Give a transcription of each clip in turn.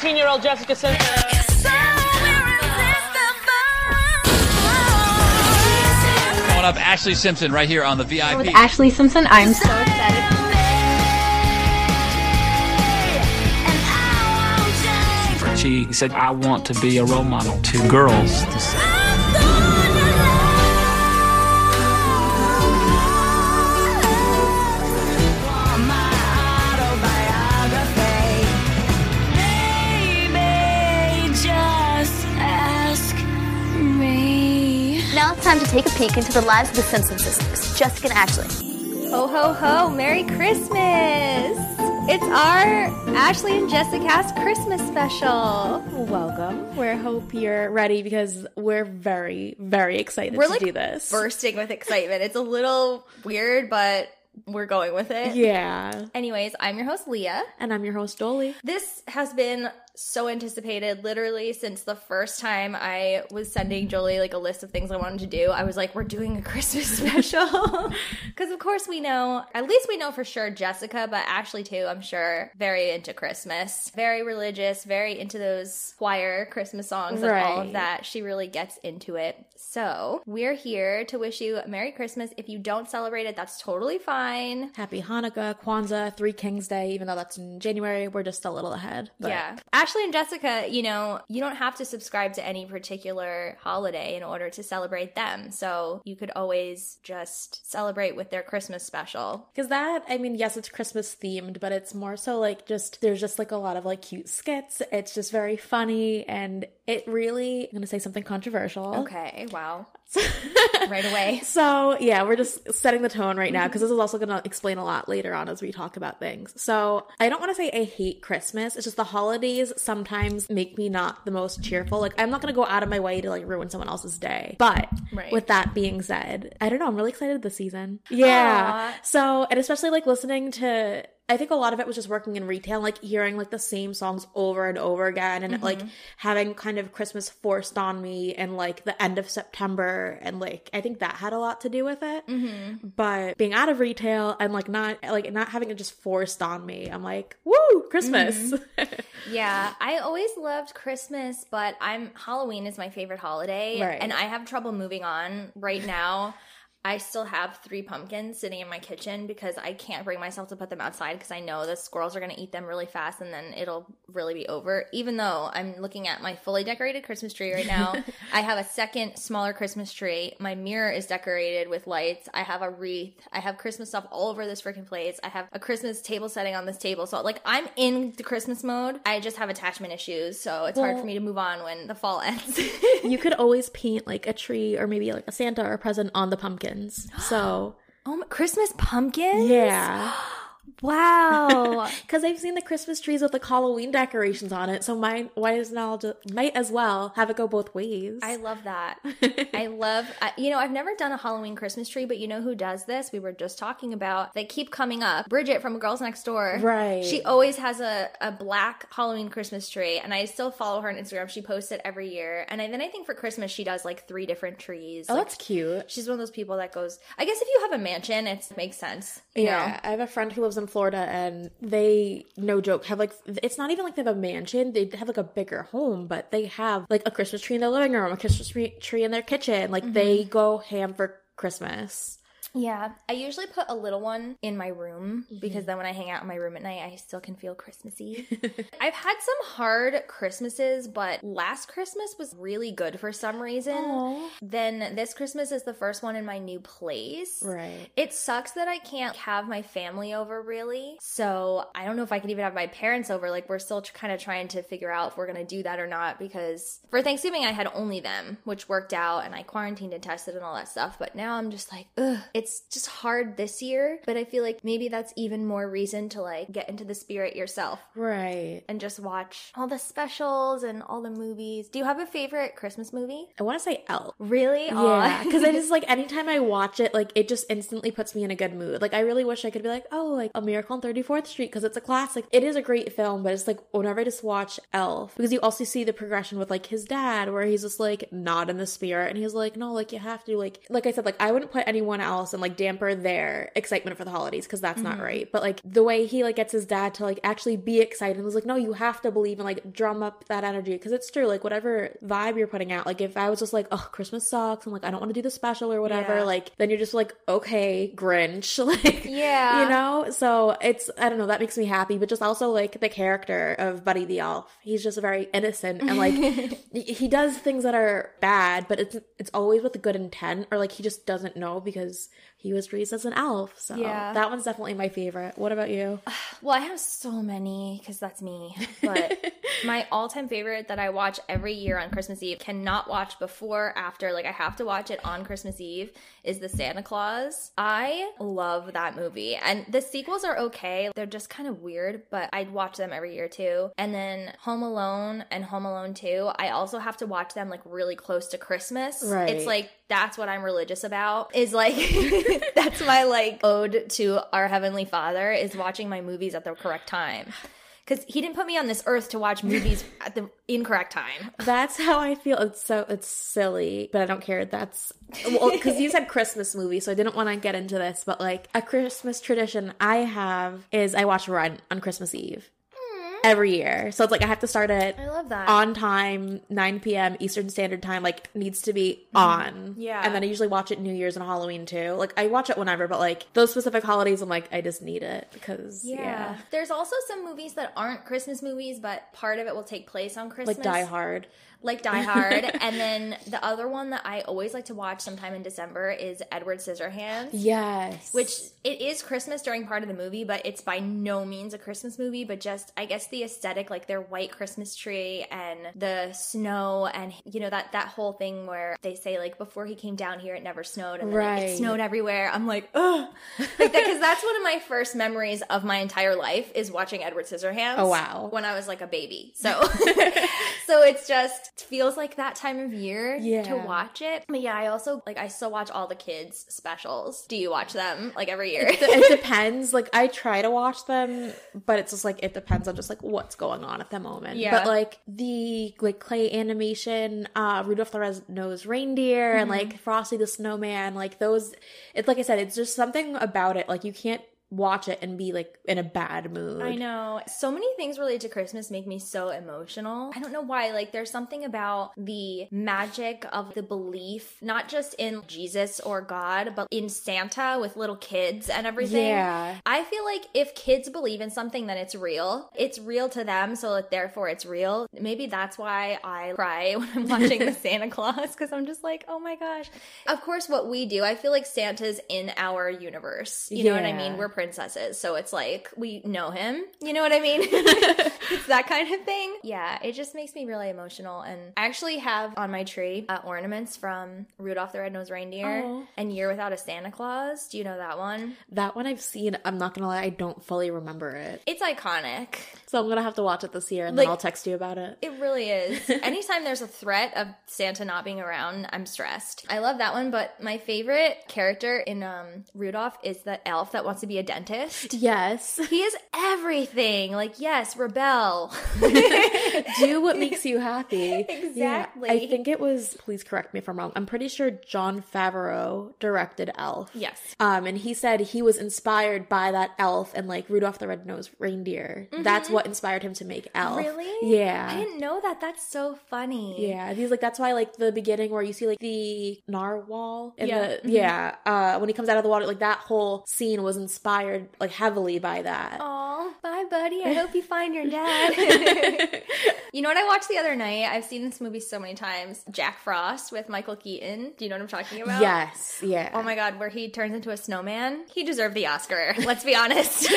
19-year-old Jessica Simpson. Coming up, Ashlee Simpson right here on the VIP. With Ashlee Simpson, I'm so excited. She said, I want to be a role model to girls. Now it's time to take a peek into the lives of the Simpson sisters, Jessica and Ashlee. Ho, ho, ho, Merry Christmas! It's our Ashlee and Jessica's Christmas special. Welcome. We hope you're ready because we're very, very excited to do this. We're bursting with excitement. It's a little weird, but we're going with it. Yeah. Anyways, I'm your host, Leah. And I'm your host, Dolly. This has been so anticipated literally since the first time I was sending Jolie like a list of things I wanted to do. I was like, we're doing a Christmas special. Because of course we know, at least we know for sure Jessica, but Ashlee too, I'm sure, very into Christmas. Very religious, very into those choir Christmas songs and all of that. She really gets into it. So we're here to wish you Merry Christmas. If you don't celebrate it, that's totally fine. Happy Hanukkah, Kwanzaa, Three Kings Day, even though that's in January. We're just a little ahead. But yeah. Ashlee and Jessica, you know, you don't have to subscribe to any particular holiday in order to celebrate them. So you could always just celebrate with their Christmas special. Because that, I mean, yes, it's Christmas themed, but it's more so like just, there's just like a lot of like cute skits. It's just very funny and it really, I'm going to say something controversial. Okay, wow. Right away. So yeah, we're just setting the tone right now because this is also going to explain a lot later on as we talk about things. So I don't want to say I hate Christmas. It's just the holidays sometimes make me not the most cheerful. Like I'm not going to go out of my way to like ruin someone else's day. But with that being said, I don't know. I'm really excited this season. Yeah. Aww. So, and especially like listening to, I think a lot of it was just working in retail, like hearing like the same songs over and over again and like having kind of Christmas forced on me and like the end of September and like I think that had a lot to do with it. But being out of retail and not having it just forced on me, I'm like, woo, Christmas. Yeah, I always loved Christmas, but Halloween is my favorite holiday and I have trouble moving on right now. I still have 3 pumpkins sitting in my kitchen because I can't bring myself to put them outside because I know the squirrels are going to eat them really fast and then it'll really be over. Even though I'm looking at my fully decorated Christmas tree right now, I have a second smaller Christmas tree. My mirror is decorated with lights. I have a wreath. I have Christmas stuff all over this freaking place. I have a Christmas table setting on this table. So like I'm in the Christmas mode. I just have attachment issues. So it's hard for me to move on when the fall ends. You could always paint like a tree or maybe like a Santa or a present on the pumpkin. So, Christmas pumpkins? Yeah. Wow. Because I've seen the Christmas trees with like Halloween decorations on it. So might as well have it go both ways. I love that. I've never done a Halloween Christmas tree, but you know who does this? We were just talking about, they keep coming up. Bridget from Girls Next Door. Right. She always has a black Halloween Christmas tree and I still follow her on Instagram. She posts it every year. And then I think for Christmas, she does like 3 different trees. Oh, like, that's cute. She's one of those people that goes, I guess if you have a mansion, it makes sense. You know? I have a friend who lives in Florida and they, no joke, have like, it's not even like they have a mansion, they have like a bigger home, but they have like a Christmas tree in their living room, a Christmas tree in their kitchen, like they go ham for Christmas. Yeah, I usually put a little one in my room because then when I hang out in my room at night, I still can feel Christmassy. I've had some hard Christmases, but last Christmas was really good for some reason. Aww. Then this Christmas is the first one in my new place. Right. It sucks that I can't have my family over really. So I don't know if I can even have my parents over. Like we're still kind of trying to figure out if we're going to do that or not because for Thanksgiving I had only them, which worked out and I quarantined and tested and all that stuff. But now I'm just like, ugh. It's just hard this year, but I feel like maybe that's even more reason to like get into the spirit yourself. Right. And just watch all the specials and all the movies. Do you have a favorite Christmas movie? I want to say Elf. Really? Yeah. Because I just like anytime I watch it, like it just instantly puts me in a good mood. Like I really wish I could be like, oh, like A Miracle on 34th Street because it's a classic. It is a great film, but it's like whenever I just watch Elf, because you also see the progression with like his dad where he's just like not in the spirit and he's like, no, like you have to like I said, like I wouldn't put anyone else and like damper their excitement for the holidays because that's not right. But like the way he like gets his dad to like actually be excited and was like, no, you have to believe and like drum up that energy because it's true. Like whatever vibe you're putting out, like if I was just like, oh, Christmas sucks and like I don't want to do the special or whatever, like then you're just like, okay, Grinch, like you know. So it's, I don't know, that makes me happy. But just also like the character of Buddy the Elf, he's just very innocent and like he does things that are bad, but it's always with a good intent, or like he just doesn't know because he was raised as an elf. So that one's definitely my favorite. What about you? Well, I have so many because that's me. But my all-time favorite that I watch every year on Christmas Eve, cannot watch before, after, like I have to watch it on Christmas Eve, is The Santa Claus. I love that movie. And the sequels are okay. They're just kind of weird, but I'd watch them every year too. And then Home Alone and Home Alone 2, I also have to watch them like really close to Christmas. Right. It's like, that's what I'm religious about, is like that's my like ode to our Heavenly Father, is watching my movies at the correct time. Because he didn't put me on this earth to watch movies at the incorrect time. That's how I feel. It's silly, but I don't care. That's, well, because you said Christmas movie, so I didn't want to get into this. But like a Christmas tradition I have is I watch Run on Christmas Eve. Every year. So it's like I have to start it on time, 9 p.m. Eastern Standard Time, like needs to be on. Yeah. And then I usually watch it New Year's and Halloween too. Like I watch it whenever, but like those specific holidays, I'm like, I just need it because, There's also some movies that aren't Christmas movies, but part of it will take place on Christmas. Like Die Hard. And then the other one that I always like to watch sometime in December is Edward Scissorhands. Yes. Which it is Christmas during part of the movie, but it's by no means a Christmas movie, but just, I guess, the aesthetic, like their white Christmas tree and the snow, and you know that whole thing where they say like, before he came down here it never snowed, and then it snowed everywhere. I'm like, ugh. Like that, because that's one of my first memories of my entire life, is watching Edward Scissorhands. Oh wow. When I was like a baby. So so it's just, it feels like that time of year to watch it. But yeah, I also, like, I still watch all the kids' specials. Do you watch them, like, every year? It depends. Like, I try to watch them, but it's just, like, it depends on just, like, what's going on at the moment. Yeah. But, like, the, like, clay animation, Rudolph the Red Nose Reindeer, and, like, Frosty the Snowman, like, those, it's, like I said, it's just something about it. Like, you can't watch it and be like in a bad mood. I know. So many things related to Christmas make me so emotional. I don't know why. Like there's something about the magic of the belief, not just in Jesus or God, but in Santa with little kids and everything. Yeah. I feel like if kids believe in something, then it's real. It's real to them, so like, therefore it's real. Maybe that's why I cry when I'm watching The Santa Claus, because I'm just like, oh my gosh. Of course, what we do, I feel like Santa's in our universe. You know what I mean? We're princesses, so it's like we know him, you know what I mean? It's that kind of thing. Yeah, it just makes me really emotional. And I actually have on my tree ornaments from Rudolph the Red-Nosed Reindeer and Year Without a Santa Claus. Do you know that one? That one I've seen. I'm not gonna lie, I don't fully remember it. It's iconic, so I'm gonna have to watch it this year, and like, then I'll text you about it. It really is. Anytime there's a threat of Santa not being around, I'm stressed. I love that one, but my favorite character in Rudolph is the elf that wants to be a dentist. Yes. He is everything. Like, yes, rebel. Do what makes you happy. Exactly. Yeah, I think it was, please correct me if I'm wrong, I'm pretty sure Jon Favreau directed Elf. Yes. And he said he was inspired by that elf and like Rudolph the Red-Nosed Reindeer. Mm-hmm. That's what inspired him to make Elf. Really? Yeah. I didn't know that. That's so funny. Yeah. He's like, that's why like the beginning where you see like the narwhal in when he comes out of the water, like that whole scene was inspired like heavily by that. Aww. Bye buddy. I hope you find your dad. You know what I watched the other night? I've seen this movie so many times. Jack Frost with Michael Keaton. Do you know what I'm talking about? Yes. Yeah. Oh my God, where he turns into a snowman. He deserved the Oscar. Let's be honest.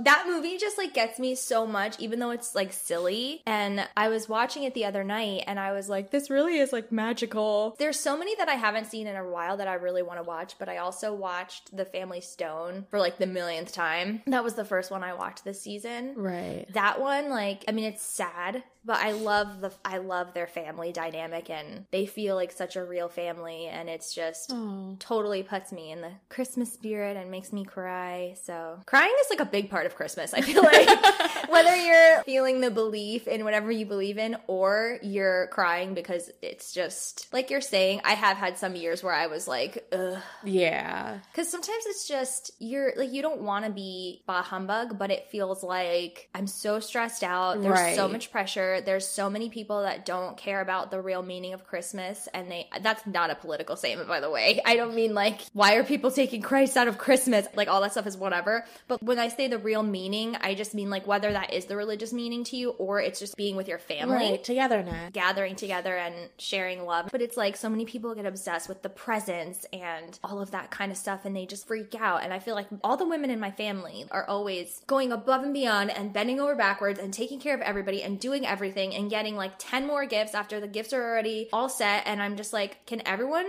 That movie just like gets me so much, even though it's like silly. And I was watching it the other night and I was like, this really is like magical. There's so many that I haven't seen in a while that I really want to watch, but I also watched The Family Stone for like the millionth time. That was the first one I watched this season. Right. That one, like, I mean, it's sad. But I love their family dynamic, and they feel like such a real family, and it's just totally puts me in the Christmas spirit and makes me cry. So crying is like a big part of Christmas, I feel like. Whether you're feeling the belief in whatever you believe in or you're crying because it's just like you're saying, I have had some years where I was like, ugh. Yeah. Because sometimes it's just you're like, you don't want to be bah humbug, but it feels like I'm so stressed out. There's right. so much pressure. There's so many people that don't care about the real meaning of Christmas, and that's not a political statement, by the way. I don't mean like, why are people taking Christ out of Christmas? Like, all that stuff is whatever. But when I say the real meaning, I just mean like whether that is the religious meaning to you or it's just being with your family. Right, togetherness. Gathering together and sharing love. But it's like so many people get obsessed with the presents and all of that kind of stuff, and they just freak out. And I feel like all the women in my family are always going above and beyond and bending over backwards and taking care of everybody and doing everything and getting like 10 more gifts after the gifts are already all set, and I'm just like, can everyone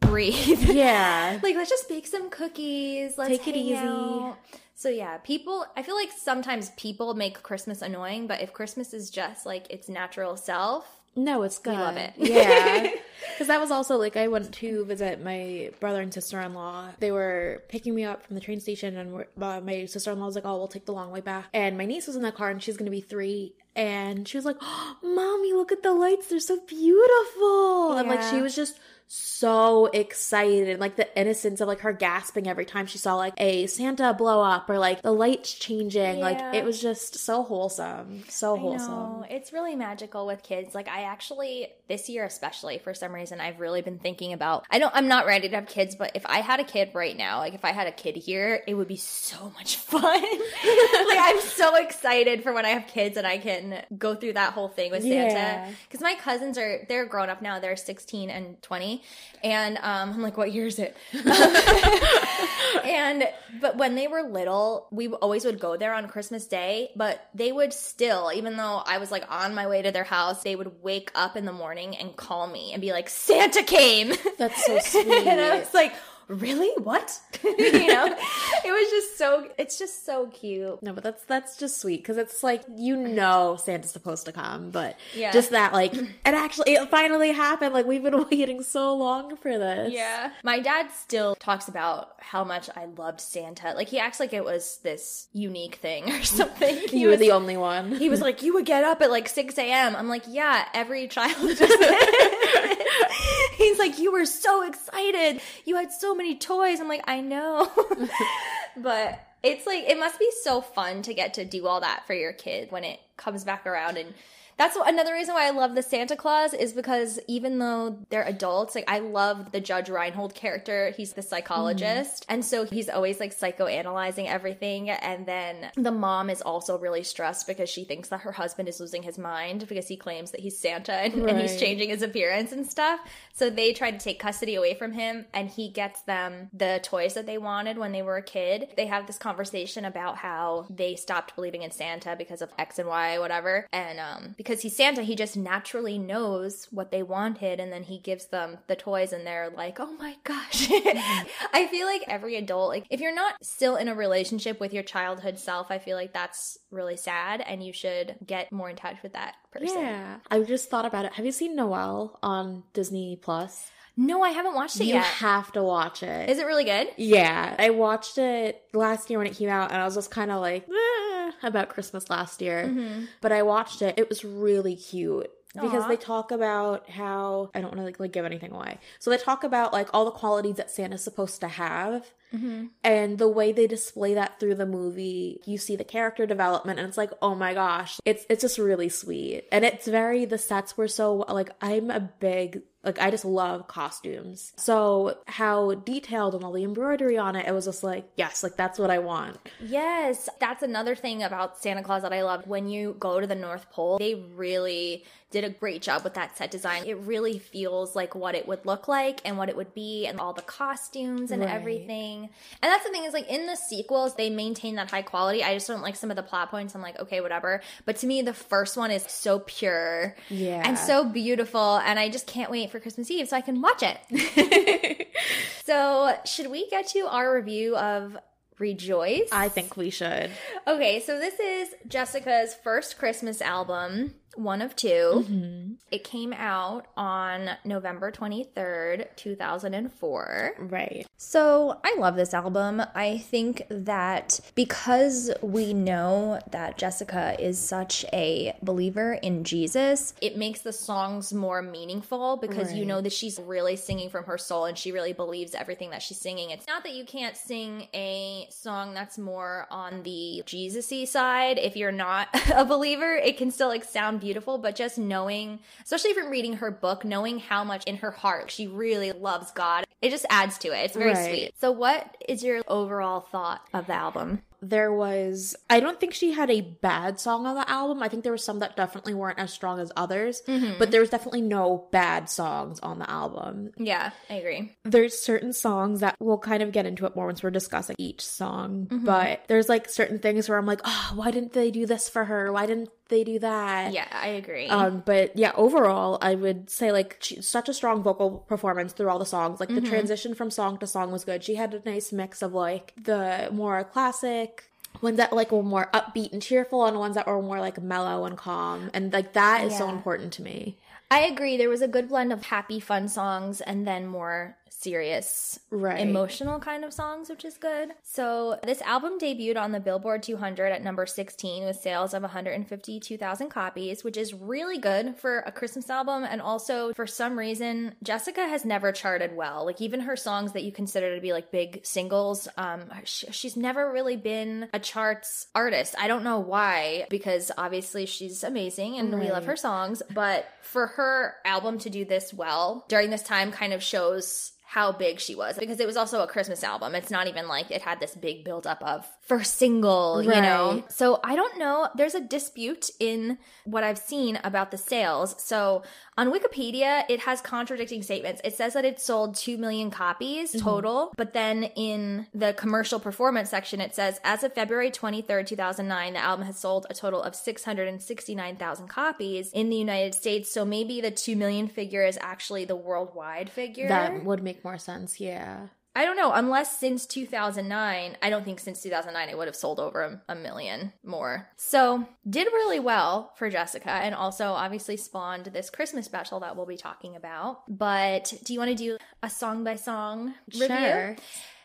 breathe? Yeah. Like, let's just bake some cookies, let's take it easy out. So yeah, people, I feel like sometimes people make Christmas annoying, but if Christmas is just like its natural self, no, it's good. I love it. Yeah. Because that was also, like, I went to visit my brother and sister-in-law. They were picking me up from the train station, and my sister-in-law was like, oh, we'll take the long way back. And my niece was in the car, and she's going to be 3. And she was like, oh, Mommy, look at the lights. They're so beautiful. Yeah. And, like, she was just so excited, like the innocence of like her gasping every time she saw like a Santa blow up or like the lights changing. Yeah. Like, it was just so wholesome. So wholesome. I know. It's really magical with kids. Like, I actually this year especially, for some reason, I've really been thinking about, I'm not ready to have kids, but if I had a kid right now, like if I had a kid here, it would be so much fun. Like, I'm so excited for when I have kids and I can go through that whole thing with Santa. Yeah. Cuz my cousins they're grown up now. They're 16 and 20. And I'm like, what year is it? But when they were little, we always would go there on Christmas Day, but they would still, even though I was like on my way to their house, they would wake up in the morning and call me and be like, Santa came. That's so sweet. And I was like, really? What? You know? It was just so, it's just so cute. No, but that's just sweet, because it's like, you know, Santa's supposed to come, but yeah. Just that, like, it finally happened. Like, we've been waiting so long for this. Yeah. My dad still talks about how much I loved Santa. Like, he acts like it was this unique thing or something. You were the only one. He was like, you would get up at like 6 a.m. I'm like, yeah, every child does it. He's like, you were so excited. You had so many toys. I'm like, I know. But it's like, it must be so fun to get to do all that for your kid when it comes back around. And that's another reason why I love the Santa Claus, is because even though they're adults, like, I love the Judge Reinhold character. He's the psychologist. And so he's always like psychoanalyzing everything. And then the mom is also really stressed because she thinks that her husband is losing his mind because he claims that he's Santa and he's changing his appearance and stuff. So they try to take custody away from him, and he gets them the toys that they wanted when they were a kid. They have this conversation about how they stopped believing in Santa because of X and Y, whatever. And because he's Santa, he just naturally knows what they wanted, and then he gives them the toys, and they're like, oh my gosh. I feel like every adult, like, if you're not still in a relationship with your childhood self, I feel like that's really sad, and you should get more in touch with that person. Yeah. I just thought about it. Have you seen Noelle on Disney Plus? No, I haven't watched it yet. You have to watch it. Is it really good? Yeah. I watched it last year when it came out, and I was just kind of like, about Christmas last year. But I watched it. It was really cute. Because they talk about how, I don't want to like give anything away. So they talk about like all the qualities that Santa's supposed to have. And the way they display that through the movie, you see the character development, and it's like, oh my gosh. It's just really sweet. And it's very, the sets were so, like, I'm a big Like, I just love costumes. So how detailed and all the embroidery on it, it was just like, yes, like, that's what I want. Yes. That's another thing about Santa Claus that I loved. When you go to the North Pole, they really did a great job with that set design. It really feels like what it would look like and what it would be and all the costumes and everything. And that's the thing is, like, in the sequels, they maintain that high quality. I just don't like some of the plot points. I'm like, okay, whatever. But to me, the first one is so pure and so beautiful. And I just can't wait for Christmas Eve so I can watch it. So should we get to our review of ReJoyce? I think we should. Okay, so this is Jessica's first Christmas album, one of two. Mm-hmm. It came out on November 23rd, 2004. Right. So I love this album. I think that because we know that Jessica is such a believer in Jesus, it makes the songs more meaningful because you know that she's really singing from her soul and she really believes everything that she's singing. It's not that you can't sing a song that's more on the Jesus-y side. If you're not a believer, it can still, like, sound beautiful, but just knowing, especially from reading her book, knowing how much in her heart she really loves God, it just adds to it. It's very sweet. So what is your overall thought of the album? There was, I don't think she had a bad song on the album. I think there were some that definitely weren't as strong as others, but there was definitely no bad songs on the album. Yeah, I agree. There's certain songs that we'll kind of get into it more once we're discussing each song, but there's, like, certain things where I'm like, oh, why didn't they do this for her? Why didn't they do that? Yeah, I agree. But yeah, overall, I would say, like, she, such a strong vocal performance through all the songs. Like, the transition from song to song was good. She had a nice mix of, like, the more classic ones that, like, were more upbeat and cheerful and ones that were more, like, mellow and calm. And, like, that is so important to me. I agree. There was a good blend of happy, fun songs and then more serious, emotional kind of songs, which is good. So this album debuted on the Billboard 200 at number 16 with sales of 152,000 copies, which is really good for a Christmas album. And also, for some reason, Jessica has never charted well. Like, even her songs that you consider to be, like, big singles, she's never really been a charts artist. I don't know why, because obviously she's amazing and we love her songs, but for her album to do this well during this time kind of shows how big she was, because it was also a Christmas album. It's not even like it had this big buildup of first single, you know? So I don't know. There's a dispute in what I've seen about the sales. So on Wikipedia, it has contradicting statements. It says that it sold 2 million copies total, but then in the commercial performance section, it says, as of February 23rd, 2009, the album has sold a total of 669,000 copies in the United States. So maybe the 2 million figure is actually the worldwide figure. That would make more sense, I don't know, unless since 2009, I don't think since 2009 it would have sold over a million more. So did really well for Jessica and also obviously spawned this Christmas special that we'll be talking about. But do you want to do a song by song review? Sure.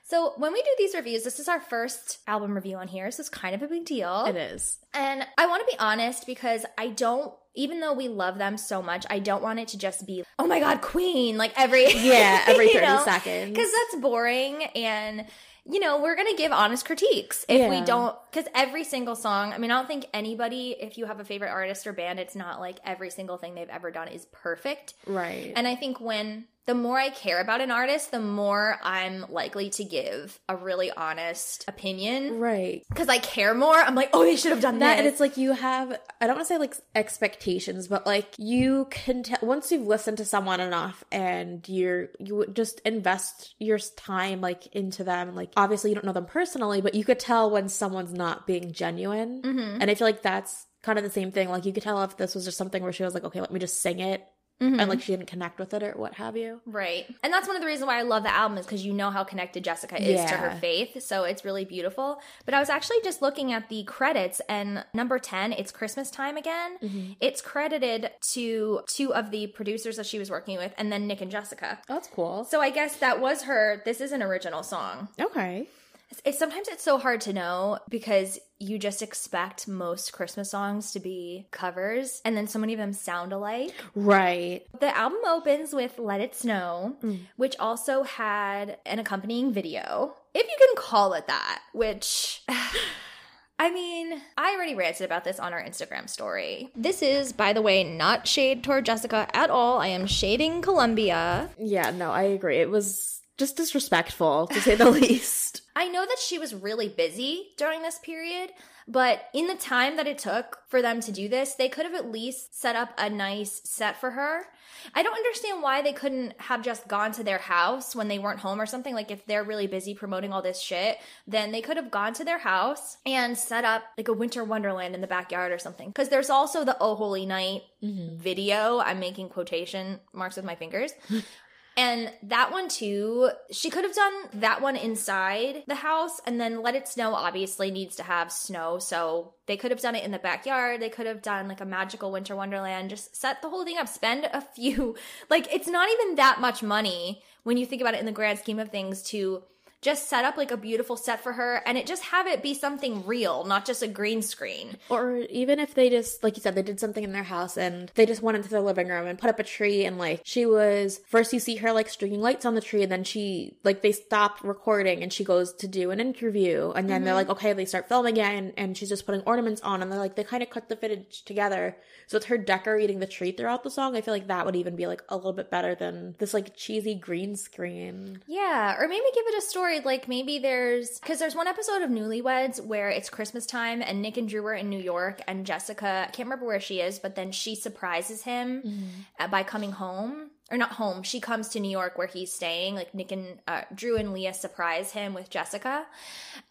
So when we do these reviews, this is our first album review on here, so it's kind of a big deal. It is. And I want to be honest because I don't, even though we love them so much, I don't want it to just be, oh my God, Queen, like every 30 seconds. Because that's boring and, you know, we're going to give honest critiques if we don't, because every single song, I mean, I don't think anybody, if you have a favorite artist or band, it's not like every single thing they've ever done is perfect. Right. And I think when, the more I care about an artist, the more I'm likely to give a really honest opinion. Right. Because I care more. I'm like, oh, they should have done that. And it's like you have, I don't want to say like expectations, but like you can tell, once you've listened to someone enough and you just invest your time like into them. Like obviously you don't know them personally, but you could tell when someone's not being genuine. Mm-hmm. And I feel like that's kind of the same thing. Like you could tell if this was just something where she was like, okay, let me just sing it. Mm-hmm. And like she didn't connect with it or what have you. Right. And that's one of the reasons why I love the album is because you know how connected Jessica is to her faith. So it's really beautiful. But I was actually just looking at the credits and number 10, It's Christmas Time Again. Mm-hmm. It's credited to two of the producers that she was working with and then Nick and Jessica. Oh, that's cool. So I guess that was her. This is an original song. Okay. Sometimes it's so hard to know because you just expect most Christmas songs to be covers and then so many of them sound alike. Right. The album opens with Let It Snow, which also had an accompanying video, if you can call it that, which... I mean, I already ranted about this on our Instagram story. This is, by the way, not shade toward Jessica at all. I am shading Columbia. Yeah, no, I agree. It was just disrespectful, to say the least. I know that she was really busy during this period, but in the time that it took for them to do this, they could have at least set up a nice set for her. I don't understand why they couldn't have just gone to their house when they weren't home or something. Like, if they're really busy promoting all this shit, then they could have gone to their house and set up like a winter wonderland in the backyard or something. Because there's also the Oh Holy Night video. I'm making quotation marks with my fingers. And that one, too, she could have done that one inside the house, and then Let It Snow obviously needs to have snow, so they could have done it in the backyard. They could have done, like, a magical winter wonderland. Just set the whole thing up. Spend a few, like, it's not even that much money when you think about it in the grand scheme of things to just set up, like, a beautiful set for her, and it just have it be something real, not just a green screen. Or even if they just, like you said, they did something in their house and they just went into their living room and put up a tree, and, like, she was, first you see her, like, stringing lights on the tree, and then she, like, they stopped recording and she goes to do an interview, and then they're like, okay, they start filming again, and she's just putting ornaments on, and they're like, they kind of cut the footage together. So it's her decorating the tree throughout the song. I feel like that would even be, like, a little bit better than this, like, cheesy green screen. Yeah, or maybe give it a story. Like, maybe there's, because there's one episode of Newlyweds where it's Christmas time and Nick and Drew are in New York, and Jessica, I can't remember where she is, but then she surprises him by coming home. Or not home, she comes to New York where he's staying. Like, Nick and Drew and Leah surprise him with Jessica.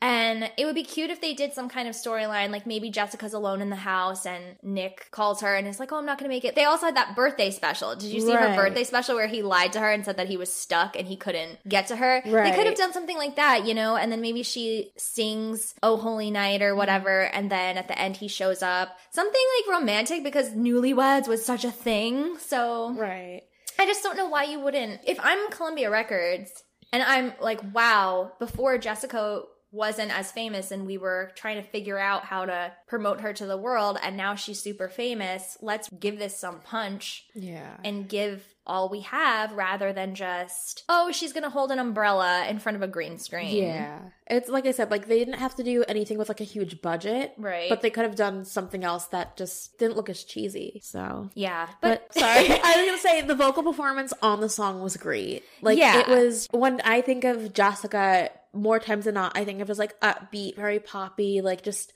And it would be cute if they did some kind of storyline, like maybe Jessica's alone in the house and Nick calls her and is like, oh, I'm not going to make it. They also had that birthday special. Did you see her birthday special where he lied to her and said that he was stuck and he couldn't get to her? They could have done something like that, you know? And then maybe she sings Oh Holy Night or whatever, and then at the end he shows up. Something, like, romantic, because Newlyweds was such a thing, so. I just don't know why you wouldn't. If I'm Columbia Records and I'm like, wow, before Jessica wasn't as famous and we were trying to figure out how to promote her to the world, and now she's super famous, let's give this some punch and give all we have, rather than just, oh, she's gonna hold an umbrella in front of a green screen. It's like I said, like, they didn't have to do anything with, like, a huge budget, but they could have done something else that just didn't look as cheesy. So but sorry, I was gonna say the vocal performance on the song was great. Like, it was, when I think of Jessica, more times than not, I think of it as, like, upbeat, very poppy, like, just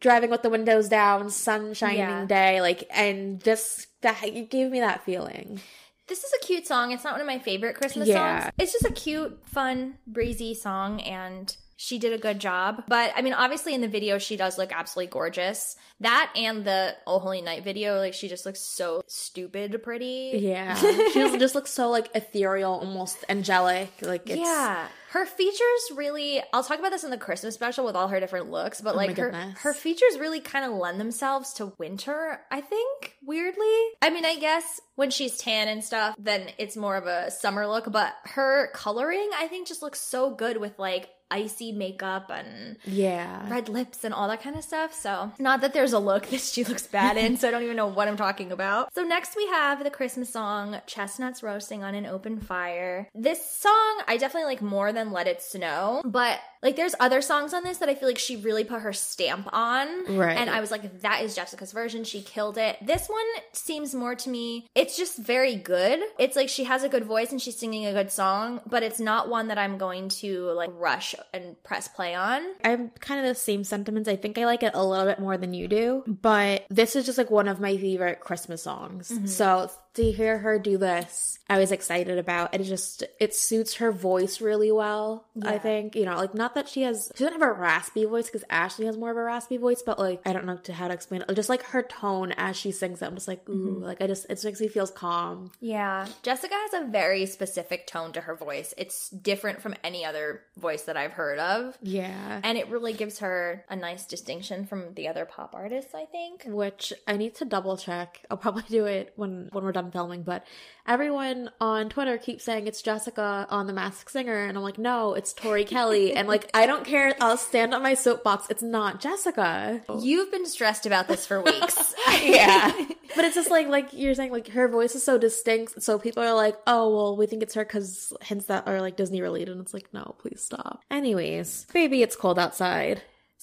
driving with the windows down, sun shining day, like, and just that, it gave me that feeling. This is a cute song. It's not one of my favorite Christmas songs. It's just a cute, fun, breezy song, and she did a good job. But, I mean, obviously in the video, she does look absolutely gorgeous. That and the Oh Holy Night video, like, she just looks so stupid pretty. She just looks so, like, ethereal, almost angelic. Like, it's... Her features really, I'll talk about this in the Christmas special with all her different looks, but, like, her features really kind of lend themselves to winter, I think, weirdly. I mean, I guess when she's tan and stuff, then it's more of a summer look, but her coloring, I think, just looks so good with, like, icy makeup and red lips and all that kind of stuff. So, not that there's a look that she looks bad in, so I don't even know what I'm talking about. So next we have the Christmas song, Chestnuts Roasting on an Open Fire. This song I definitely like more than Let It Snow, but, like, there's other songs on this that I feel like she really put her stamp on. And I was like, that is Jessica's version. She killed it. This one seems more to me, it's just very good. It's like she has a good voice and she's singing a good song, but it's not one that I'm going to, like, rush and press play on. I have kind of the same sentiments. I think I like it a little bit more than you do, but this is just, like, one of my favorite Christmas songs. So to hear her do this, I was excited about. It just, it suits her voice really well, I think. You know, like, not that she doesn't have a raspy voice, because Ashlee has more of a raspy voice, but, like, I don't know how to explain it. Just, like, her tone as she sings it, I'm just like, ooh, like, it makes me feel calm. Yeah. Jessica has a very specific tone to her voice. It's different from any other voice that I've heard of. Yeah. And it really gives her a nice distinction from the other pop artists, I think. Which I need to double check. I'll probably do it when we're done filming, but everyone on Twitter keeps saying it's Jessica on The Masked Singer, and I'm like, no, it's Tori Kelly. And, like, I don't care, I'll stand on my soapbox, it's not Jessica. You've been stressed about this for weeks. But it's just like you're saying, like, her voice is so distinct, so people are like, oh, well, we think it's her because hints that are, like, Disney related, and it's like, no, please stop. Anyways, baby, it's cold outside.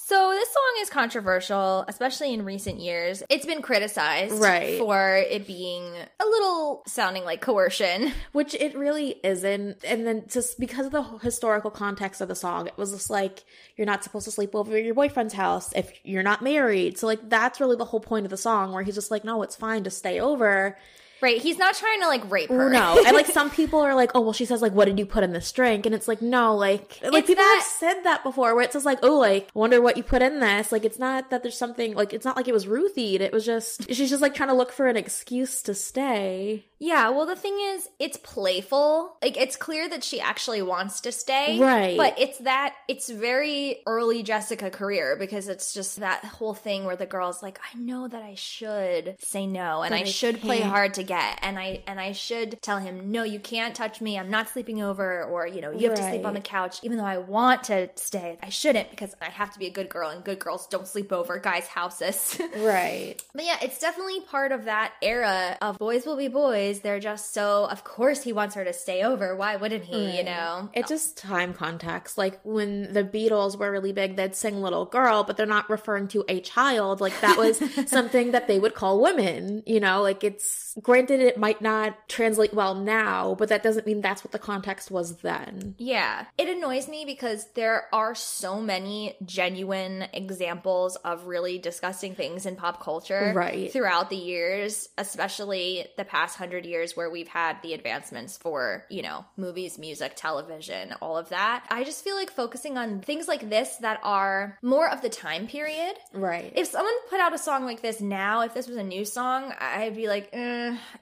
So this song is controversial, especially in recent years. It's been criticized for it being a little sounding like coercion. Which it really isn't. And then just because of the historical context of the song, it was just like, you're not supposed to sleep over at your boyfriend's house if you're not married. So like that's really the whole point of the song, where he's just like, no, it's fine to stay over. Right, he's not trying to, like, rape her. No, and, like, some people are like, oh, well, she says, like, what did you put in this drink? And it's like, no, like people have said that before, where it's just like, oh, like, wonder what you put in this. Like, it's not that there's something, like, it's not like it was Ruthied. It was just, she's just, like, trying to look for an excuse to stay. Yeah, well, the thing is, it's playful. Like, it's clear that she actually wants to stay. Right. But it's that, it's very early Jessica career, because it's just that whole thing where the girl's like, I know that I should say no, and I should play hard to get, and I should tell him, no, you can't touch me, I'm not sleeping over, or, you know, you have to sleep on the couch, even though I want to stay, I shouldn't, because I have to be a good girl, and good girls don't sleep over guys' houses. Right. But yeah, it's definitely part of that era of boys will be boys. They're just so, of course he wants her to stay over, why wouldn't he? You know, it's just time context. Like when the Beatles were really big, they'd sing Little Girl, but they're not referring to a child. Like that was something that they would call women, you know. Like, it's great. Granted, it might not translate well now, but that doesn't mean that's what the context was then. Yeah. It annoys me because there are so many genuine examples of really disgusting things in pop culture throughout the years, especially the past 100 years, where we've had the advancements for, you know, movies, music, television, all of that. I just feel like focusing on things like this that are more of the time period. Right. If someone put out a song like this now, if this was a new song, I'd be like,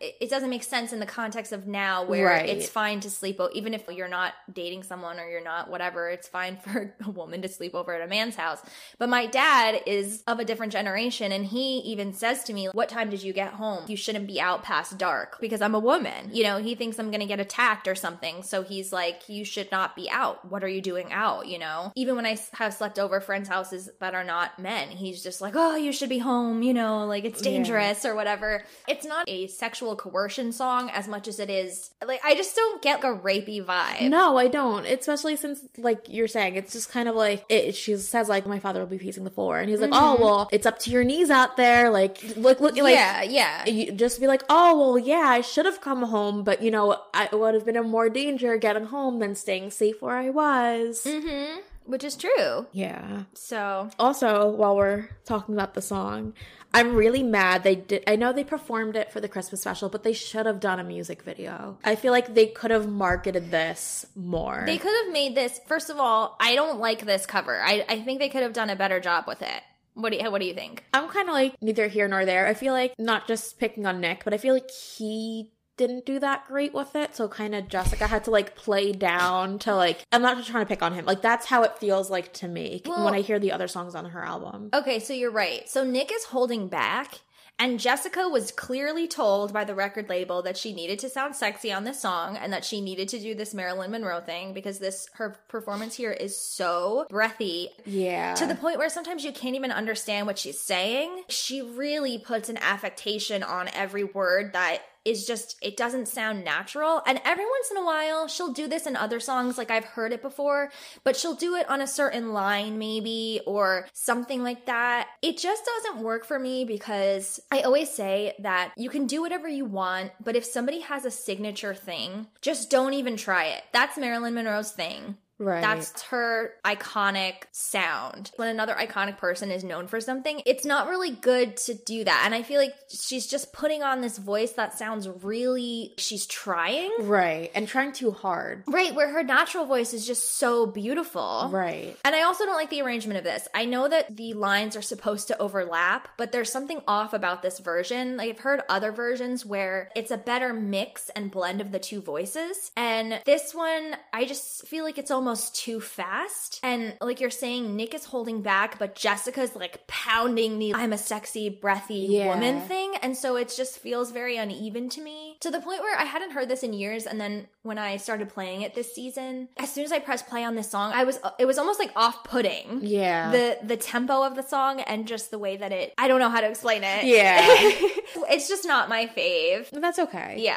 it doesn't make sense in the context of now, where it's fine to sleep over, even if you're not dating someone or you're not whatever, it's fine for a woman to sleep over at a man's house. But my dad is of a different generation, and he even says to me, what time did you get home? You shouldn't be out past dark because I'm a woman. You know, he thinks I'm going to get attacked or something. So he's like, you should not be out. What are you doing out? You know, even when I have slept over friends' houses that are not men, he's just like, oh, you should be home. You know, like it's dangerous or whatever. It's not a sexual coercion song as much as it is, like, I just don't get like a rapey vibe. No, I don't. Especially since, like you're saying, it's just kind of like, she says like, my father will be pacing the floor, and he's like, oh, well, it's up to your knees out there. Like, look, like, yeah. You just be like, oh, well, yeah, I should have come home, but you know, I would have been in more danger getting home than staying safe where I was. Mm-hmm. Which is true. Yeah. So. Also, while we're talking about the song, I'm really mad they did. I know they performed it for the Christmas special, but they should have done a music video. I feel like they could have marketed this more. They could have made this. First of all, I don't like this cover. I think they could have done a better job with it. What do you think? I'm kind of like neither here nor there. I feel like, not just picking on Nick, but I feel like he didn't do that great with it, so kind of Jessica had to like play down to, like, I'm not just trying to pick on him, like that's how it feels like to me when I hear the other songs on her album. Okay, so you're right. So Nick is holding back, and Jessica was clearly told by the record label that she needed to sound sexy on this song, and that she needed to do this Marilyn Monroe thing, because her performance here is so breathy, to the point where sometimes you can't even understand what she's saying. She really puts an affectation on every word that is just, it doesn't sound natural. And every once in a while, she'll do this in other songs, like I've heard it before, but she'll do it on a certain line maybe, or something like that. It just doesn't work for me, because I always say that you can do whatever you want, but if somebody has a signature thing, just don't even try it. That's Marilyn Monroe's thing. Right. That's her iconic sound. When another iconic person is known for something, it's not really good to do that. And I feel like she's just putting on this voice that sounds really, she's trying. Right. And trying too hard. Right. Where her natural voice is just so beautiful. Right. And I also don't like the arrangement of this. I know that the lines are supposed to overlap, but there's something off about this version. Like, I've heard other versions where it's a better mix and blend of the two voices. And this one, I just feel like it's almost too fast, and like you're saying, Nick is holding back, but Jessica's like pounding the I'm a sexy breathy woman thing, and so it just feels very uneven to me, to the point where I hadn't heard this in years, and then when I started playing it this season, as soon as I pressed play on this song, it was almost like off-putting, the tempo of the song, and just the way that it, I don't know how to explain it. It's just not my fave. That's okay.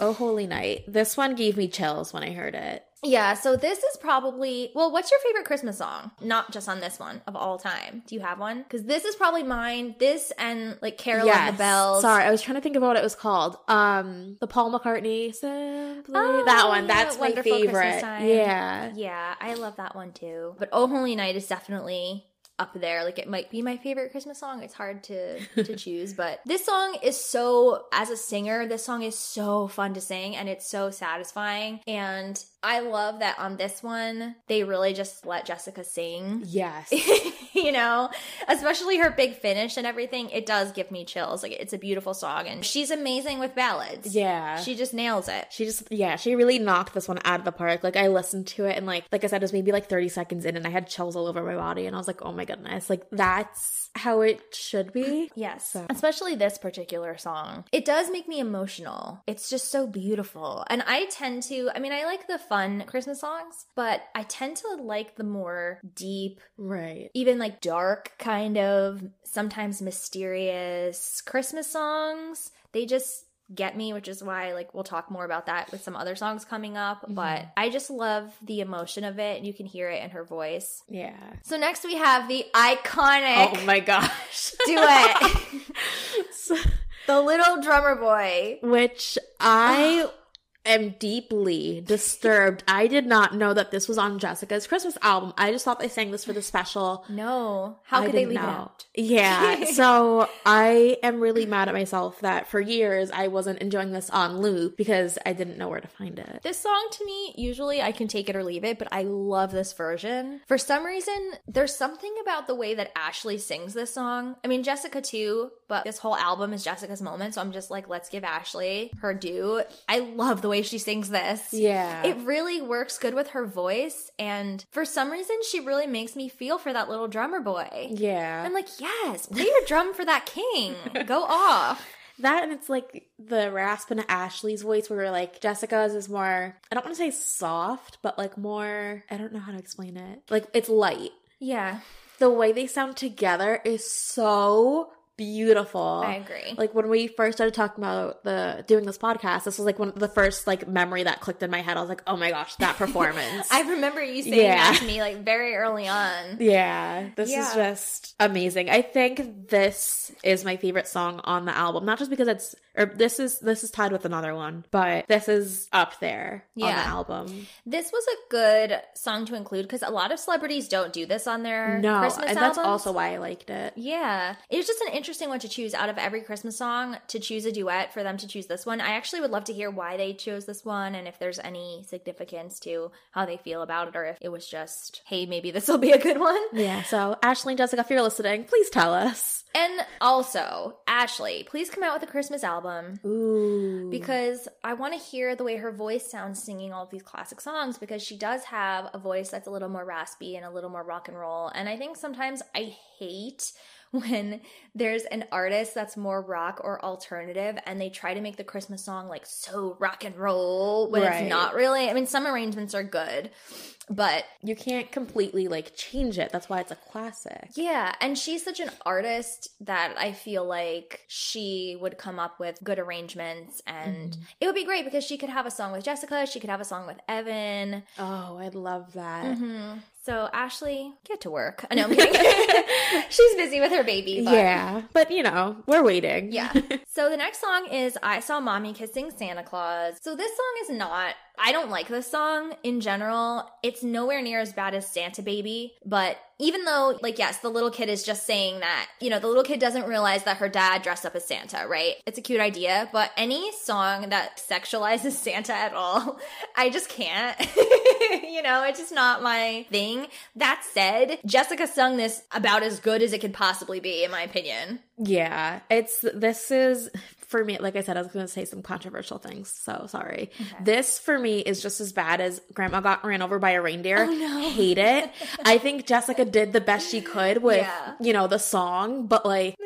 Oh, Holy Night. This one gave me chills when I heard it. Yeah, so this is probably, well, what's your favorite Christmas song? Not just on this one, of all time. Do you have one? Because this is probably mine. This and, like, Carol and the Bells. Sorry, I was trying to think of what it was called. The Paul McCartney, Simply. Oh, that one, yeah, that's my favorite. Yeah. Yeah, I love that one, too. But Oh Holy Night is definitely up there. Like, it might be my favorite Christmas song. It's hard to choose, but this song is so, as a singer, this song is so fun to sing, and it's so satisfying, and I love that on this one, they really just let Jessica sing. Yes. You know, especially her big finish and everything. It does give me chills. Like, it's a beautiful song, and she's amazing with ballads. Yeah. She just nails it. She just, yeah, she really knocked this one out of the park. Like, I listened to it, and like I said, it was maybe like 30 seconds in, and I had chills all over my body, and I was like, oh my goodness. Like, that's how it should be. Yes. So. Especially this particular song. It does make me emotional. It's just so beautiful. And I tend to, I mean, I like the fun Christmas songs, but I tend to like the more deep, right, even like dark kind of sometimes mysterious Christmas songs. They just get me, which is why, like, we'll talk more about that with some other songs coming up, but I just love the emotion of it, and you can hear it in her voice. Yeah. So next we have the iconic, oh my gosh, duet, The Little Drummer Boy, which I am deeply disturbed. I did not know that this was on Jessica's Christmas album. I just thought they sang this for the special. No. How could they leave it out? Yeah. So I am really mad at myself that for years I wasn't enjoying this on loop because I didn't know where to find it. This song to me, usually I can take it or leave it, but I love this version. For some reason, there's something about the way that Ashlee sings this song. I mean, Jessica too, but this whole album is Jessica's moment, so I'm just like, let's give Ashlee her due. I love the way she sings this. Yeah. It really works good with her voice, and for some reason she really makes me feel for that little drummer boy. Yeah. I'm like, yes, play your drum for that king. Go off. That, and it's like the rasp in Ashlee's voice where like Jessica's is more, I don't want to say soft, but like more, I don't know how to explain it. Like, it's light. Yeah. The way they sound together is so beautiful. I agree. Like, when we first started talking about doing this podcast, this was like one of the first like memory that clicked in my head. I was like, oh my gosh, that performance. I remember you saying that to me like very early on. Yeah. This is just amazing. I think this is my favorite song on the album. Not just because it's, or this is tied with another one, but this is up there on the album. This was a good song to include because a lot of celebrities don't do this on their Christmas albums. And that's also why I liked it. Yeah. It was just an interesting one to choose out of every Christmas song, to choose a duet, for them to choose this one. I actually would love to hear why they chose this one and if there's any significance to how they feel about it, or if it was just, hey, maybe this will be a good one. Yeah, so Ashlee and Jessica, if you're listening, please tell us. And also, Ashlee, please come out with a Christmas album. Ooh. Because I want to hear the way her voice sounds singing all of these classic songs, because she does have a voice that's a little more raspy and a little more rock and roll. And I think sometimes I hate when there's an artist that's more rock or alternative and they try to make the Christmas song like so rock and roll when it's not really. I mean, some arrangements are good, but you can't completely like change it. That's why it's a classic. Yeah. And she's such an artist that I feel like she would come up with good arrangements, and it would be great because she could have a song with Jessica. She could have a song with Evan. Oh, I'd love that. Mm-hmm. So Ashlee, get to work. I know, I'm kidding. She's busy with her baby. But. Yeah, but you know, we're waiting. Yeah. So the next song is I Saw Mommy Kissing Santa Claus. So this song is not, I don't like this song in general. It's nowhere near as bad as Santa Baby, but even though, like, yes, the little kid is just saying that, you know, the little kid doesn't realize that her dad dressed up as Santa, right? It's a cute idea, but any song that sexualizes Santa at all, I just can't. You know, it's just not my thing. That said, Jessica sung this about as good as it could possibly be, in my opinion. Yeah, this is, for me, like I said, I was going to say some controversial things, so sorry. Okay. This, for me, is just as bad as Grandma Got Ran Over by a Reindeer. Oh, no. Hate it. I think Jessica did the best she could with, you know, the song, but like...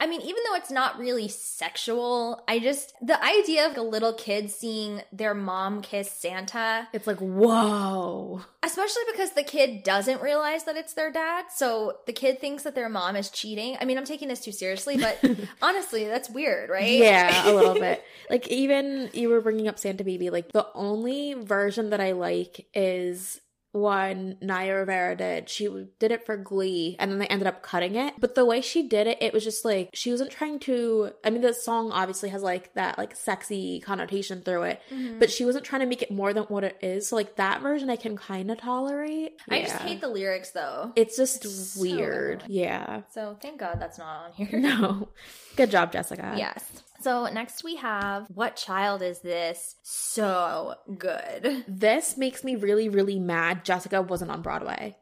I mean, even though it's not really sexual, I just, the idea of a little kid seeing their mom kiss Santa. It's like, whoa. Especially because the kid doesn't realize that it's their dad. So the kid thinks that their mom is cheating. I mean, I'm taking this too seriously, but honestly, that's weird, right? Yeah, a little bit. Like, even you were bringing up Santa Baby. Like, the only version that I like is one Naya Rivera did. She did it for Glee, and then they ended up cutting it. But the way she did it, it was just like, she wasn't trying to, I mean, the song obviously has like that like sexy connotation through it, mm-hmm. but she wasn't trying to make it more than what it is. So like that version I can kind of tolerate. Yeah. I just hate the lyrics though. It's just it's weird. So yeah. So thank God that's not on here. No. Good job, Jessica. Yes. So next we have, What Child Is This? So good. This makes me really, really mad Jessica wasn't on Broadway.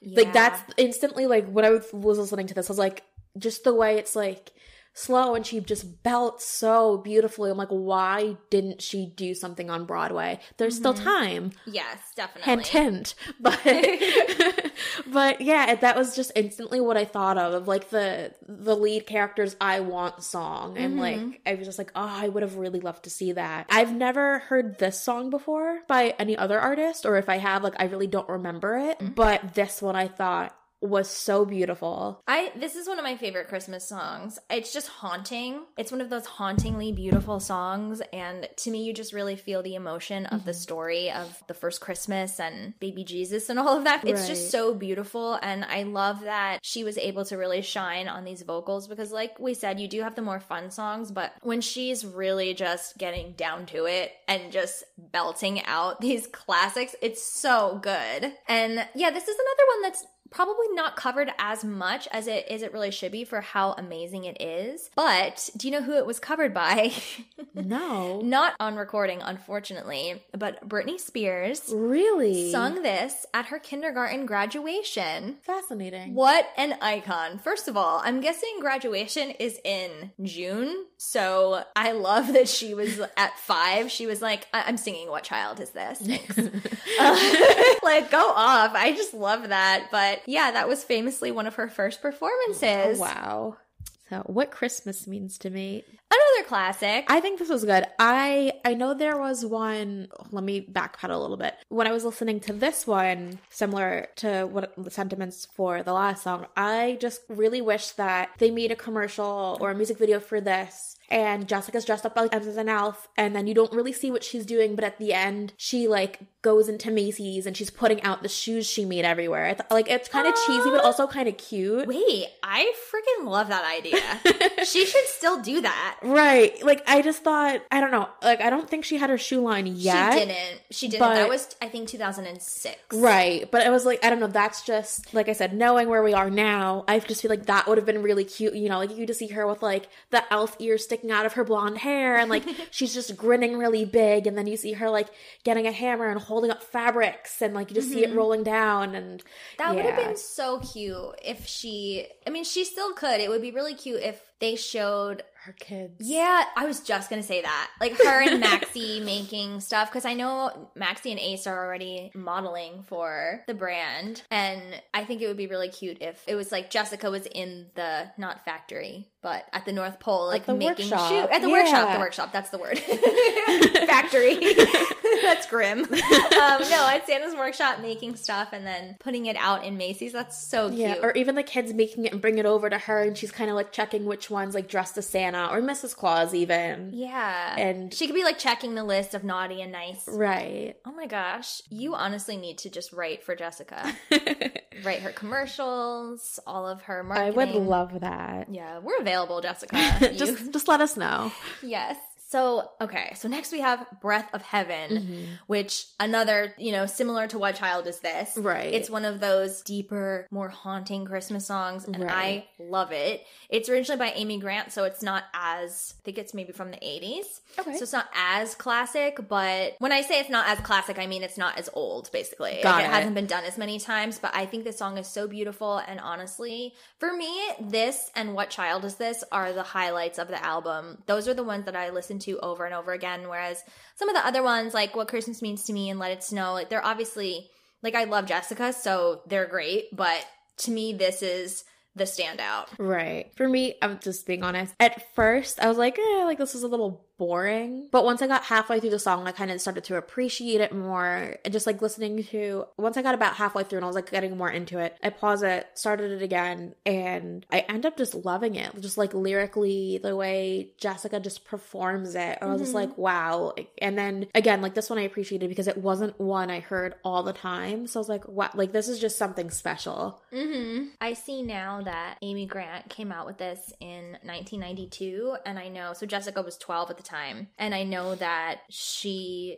Yeah. Like, that's instantly, like, when I was listening to this, I was like, just the way it's, like, slow and she just belts so beautifully. I'm like, why didn't she do something on Broadway? There's mm-hmm. still time. Yes, definitely. Hint, hint. But, but yeah, that was just instantly what I thought of like the lead character's I Want song. And mm-hmm. like, I was just like, oh, I would have really loved to see that. I've never heard this song before by any other artist, or if I have, like, I really don't remember it. Mm-hmm. But this one I thought was so beautiful. This is one of my favorite Christmas songs. It's just haunting. It's one of those hauntingly beautiful songs, and to me you just really feel the emotion of mm-hmm. the story of the first Christmas and baby Jesus and all of that. It's right. just so beautiful, and I love that she was able to really shine on these vocals, because like we said, you do have the more fun songs, but when she's really just getting down to it and just belting out these classics, it's so good. And yeah, this is another one that's probably not covered as much as it really should be for how amazing it is. But do you know who it was covered by? No. Not on recording, unfortunately. But Britney Spears. Really? Sung this at her kindergarten graduation. Fascinating. What an icon. First of all, I'm guessing graduation is in June. So I love that she was at 5. She was like, I'm singing What Child Is This? Thanks. Like, go off. I just love that. But yeah, that was famously one of her first performances. Oh, wow. So What Christmas Means to Me. Another classic. I think this was good. I know there was one. Let me backpedal a little bit. When I was listening to this one, similar to what the sentiments for the last song, I just really wish that they made a commercial or a music video for this. And Jessica's dressed up like as an elf, and then you don't really see what she's doing, but at the end she like goes into Macy's and she's putting out the shoes she made everywhere. Like, it's kind of cheesy but also kind of cute. Wait, I freaking love that idea. She should still do that, right? Like, I just thought, I don't know, like, I don't think she had her shoe line yet. She didn't but, that was I think 2006, right? But I was like, I don't know, that's just like I said, knowing where we are now, I just feel like that would have been really cute, you know, like you just see her with like the elf ear stick out of her blonde hair, and like she's just grinning really big, and then you see her like getting a hammer and holding up fabrics, and like you just mm-hmm. see it rolling down, and that would have been so cute if she, I mean, she still could. It would be really cute if they showed her kids. Yeah, I was just gonna say that. Like her and Maxie making stuff, because I know Maxie and Ace are already modeling for the brand, and I think it would be really cute if it was like Jessica was in the, not factory, but at the North Pole, like making shoes. At the workshop, that's the word. Factory. That's grim. No, at Santa's workshop making stuff and then putting it out in Macy's. That's so cute. Yeah, or even the kids making it and bring it over to her, and she's kind of like checking which ones like dressed as Santa or Mrs. Claus even. Yeah. And she could be like checking the list of naughty and nice. Right. Oh my gosh. You honestly need to just write for Jessica. Write her commercials, all of her marketing. I would love that. Yeah. We're available, Jessica. Just let us know. Yes. So, okay. So next we have Breath of Heaven, mm-hmm. which another, you know, similar to What Child Is This? Right. It's one of those deeper, more haunting Christmas songs, and right. I love it. It's originally by Amy Grant, so it's not as, I think it's maybe from the 80s. Okay. So it's not as classic, but when I say it's not as classic, I mean it's not as old, basically. It hasn't been done as many times, but I think this song is so beautiful, and honestly, for me, this and What Child Is This are the highlights of the album. Those are the ones that I listen to over and over again, whereas some of the other ones like What Christmas Means to Me and Let It Snow, like they're obviously, like I love Jessica so they're great, but to me this is the standout. Right. For me, I'm just being honest. At first, I was like, this is a little boring. But once I got halfway through the song, I kind of started to appreciate it more. And just, listening to... Once I got about halfway through and I was, getting more into it, I paused it, started it again, and I end up just loving it. Just, lyrically, the way Jessica just performs it. And I was just like, wow. And then, again, this one I appreciated because it wasn't one I heard all the time. So I was like, wow. This is just something special. Mm-hmm. I see now that Amy Grant came out with this in 1992, and I know... So Jessica was 12 at the time, and I know that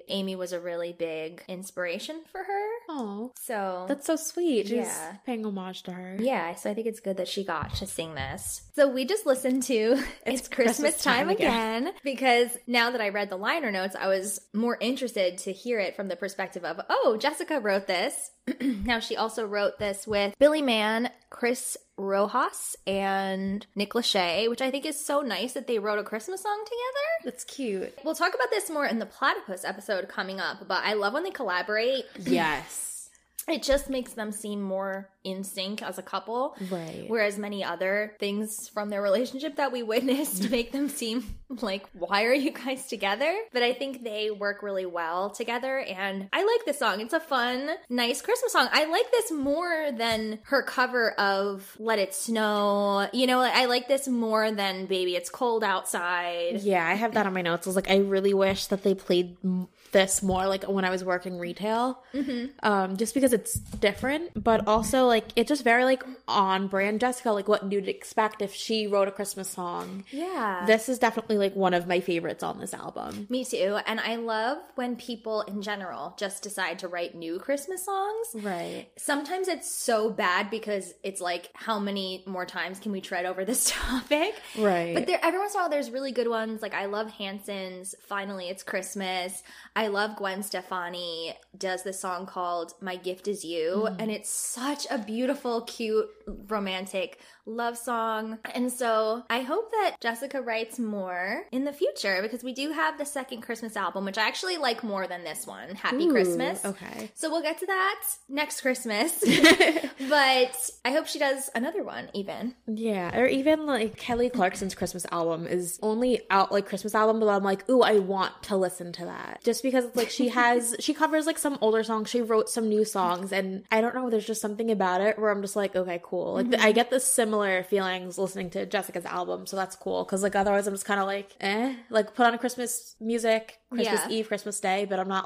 Amy was a really big inspiration for her. Oh, so that's so sweet. She's paying homage to her. Yeah, so I think it's good that she got to sing this. So we just listened to It's Christmas Time again, because now that I read the liner notes, I was more interested to hear it from the perspective of, Jessica wrote this. Now, she also wrote this with Billy Mann, Chris Rojas, and Nick Lachey, which I think is so nice that they wrote a Christmas song together. That's cute. We'll talk about this more in the Platypus episode coming up, but I love when they collaborate. Yes. It just makes them seem more in sync as a couple. Right. Whereas many other things from their relationship that we witnessed make them seem like, why are you guys together? But I think they work really well together. And I like this song. It's a fun, nice Christmas song. I like this more than her cover of Let It Snow. I like this more than Baby It's Cold Outside. Yeah, I have that on my notes. I was like, I really wish that they played this more when I was working retail. Mm-hmm. Just because it's different, but also it's just very on brand Jessica, what you'd expect if she wrote a Christmas song. Yeah. This is definitely one of my favorites on this album. Me too. And I love when people in general just decide to write new Christmas songs. Right. Sometimes it's so bad because it's how many more times can we tread over this topic? Right. But every once in a while there's really good ones. I love Hanson's Finally It's Christmas. I love Gwen Stefani does this song called My Gift Is You, and it's such a beautiful, cute, romantic love song. And so I hope that Jessica writes more in the future, because we do have the second Christmas album, which I actually like more than this one, Happy Christmas. Okay. So we'll get to that next Christmas. But I hope she does another one even. Yeah. Or even Kelly Clarkson's Christmas album is only out Christmas album, but I'm ooh, I want to listen to that. Just because she covers some older songs. She wrote some new songs, and I don't know, there's just something about it where I'm just okay, cool. I get the similar feelings listening to Jessica's album, so that's cool, because otherwise I'm just kind of put on Christmas music, Christmas Eve, Christmas Day, but I'm not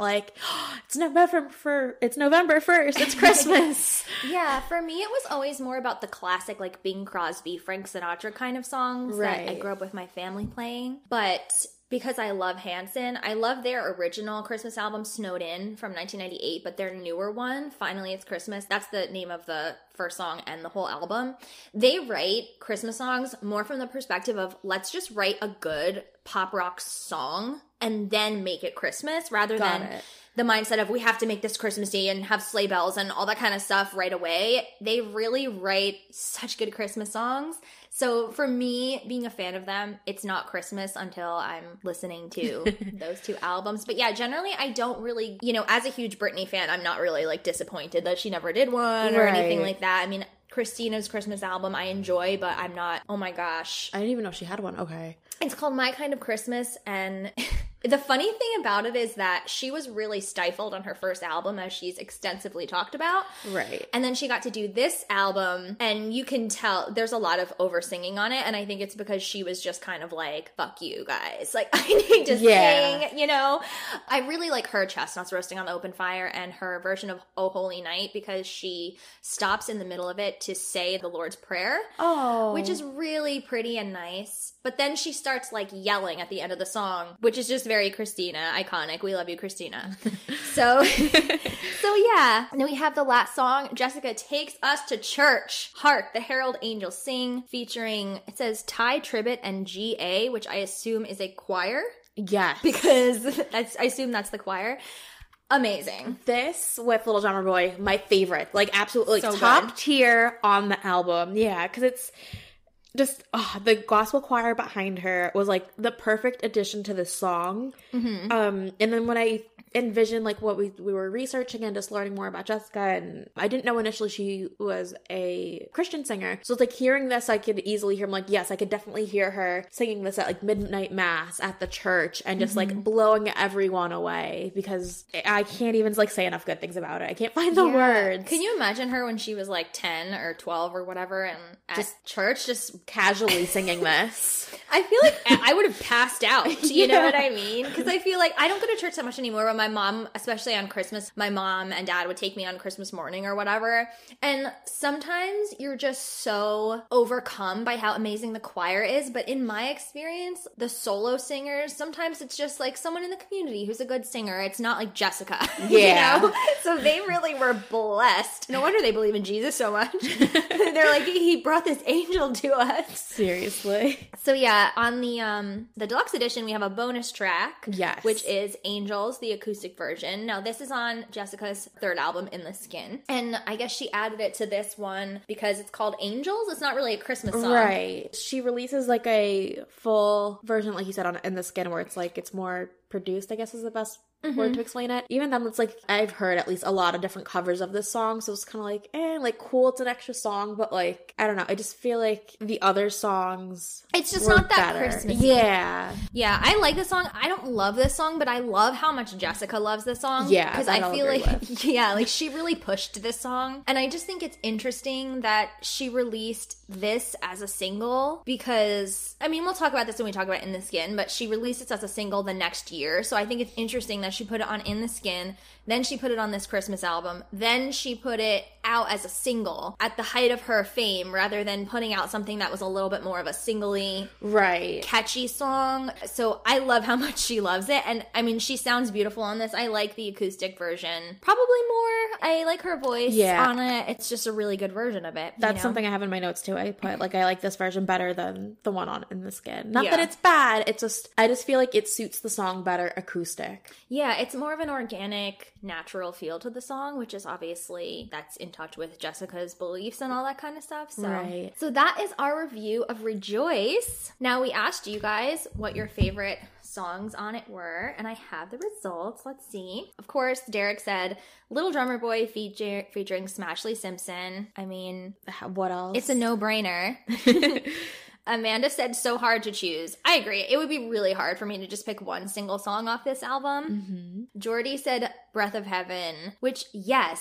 it's November it's November 1st, it's Christmas. Yeah, for me it was always more about the classic Bing Crosby, Frank Sinatra kind of songs that I grew up with my family playing. But because I love Hanson, I love their original Christmas album, Snowed In, from 1998, but their newer one, Finally It's Christmas, that's the name of the first song and the whole album. They write Christmas songs more from the perspective of, let's just write a good pop rock song and then make it Christmas, rather than the mindset of, we have to make this Christmassy and have sleigh bells and all that kind of stuff right away. They really write such good Christmas songs. So for me, being a fan of them, it's not Christmas until I'm listening to those two albums. But yeah, generally I don't really, as a huge Britney fan, I'm not really disappointed that she never did one or anything like that. I mean, Christina's Christmas album I enjoy, but I'm not, oh my gosh. I didn't even know she had one. Okay. It's called My Kind of Christmas, and... The funny thing about it is that she was really stifled on her first album, as she's extensively talked about. Right. And then she got to do this album, and you can tell there's a lot of over-singing on it, and I think it's because she was just kind of fuck you guys. I need to sing, I really like her Chestnuts Roasting on the Open Fire and her version of Oh Holy Night, because she stops in the middle of it to say the Lord's Prayer, which is really pretty and nice. But then she starts yelling at the end of the song, which is just very Christina, iconic. We love you, Christina. So yeah. And then we have the last song, Jessica Takes Us to Church. Hark, the Herald Angels Sing, featuring, it says Ty Tribbett and G.A., which I assume is a choir. Yes. Because I assume that's the choir. Amazing. This with Little Drummer Boy, my favorite. Absolutely so top good. Tier on the album. Yeah, because it's... just the gospel choir behind her was like the perfect addition to this song. Mm-hmm. And then when I envisioned like what we were researching and just learning more about Jessica, and I didn't know initially she was a Christian singer. So it's like hearing this, I could easily hear, I'm like, yes, I could definitely hear her singing this at like midnight mass at the church and just like blowing everyone away, because I can't even like say enough good things about it. I can't find the words. Can you imagine her when she was like 10 or 12 or whatever and at just church just casually singing this? I feel like I would have passed out. You know what I mean? Because I feel like I don't go to church that much anymore, but my mom, especially on Christmas, my mom and dad would take me on Christmas morning or whatever. And sometimes you're just so overcome by how amazing the choir is. But in my experience, the solo singers, sometimes it's just like someone in the community who's a good singer. It's not like Jessica. Yeah. You know? So they really were blessed. No wonder they believe in Jesus so much. They're like, he brought this angel to us. Seriously. So yeah, on the deluxe edition, we have a bonus track, yes, which is Angels, the acoustic version. Now this is on Jessica's third album, In the Skin, and I guess she added it to this one because it's called Angels. It's not really a Christmas song, right? She releases like a full version, like you said, on In the Skin, where it's like it's more produced, I guess is the best word to explain it. Even then, it's like I've heard at least a lot of different covers of this song, so it's kind of like, like cool, it's an extra song, but like I don't know, I just feel like the other songs, it's just not that Christmas. Yeah, I like this song. I don't love this song, but I love how much Jessica loves this song. Yeah, because I feel like like she really pushed this song, and I just think it's interesting that she released this as a single, because I mean we'll talk about this when we talk about In the Skin, but she released this as a single the next year, so I think it's interesting that she put it on In the Skin, then she put it on this Christmas album, then she put it out as a single at the height of her fame, rather than putting out something that was a little bit more of a singly, catchy song. So I love how much she loves it, and I mean she sounds beautiful on this. I like the acoustic version probably more. I like her voice on it. It's just a really good version of it. That's something I have in my notes too. I put like I like this version better than the one on In the Skin. Not that it's bad, it's just I just feel like it suits the song better acoustic. Yeah, it's more of an organic, natural feel to the song, which is obviously that's in touch with Jessica's beliefs and all that kind of stuff. So, so that is our review of ReJoyce. Now we asked you guys what your favorite songs on it were, and I have the results. Let's see. Of course, Derek said Little Drummer Boy featuring Ashlee Simpson. I mean, what else? It's a no-brainer. Amanda said, so hard to choose. I agree. It would be really hard for me to just pick one single song off this album. Mm-hmm. Jordy said, Breath of Heaven, which, yes,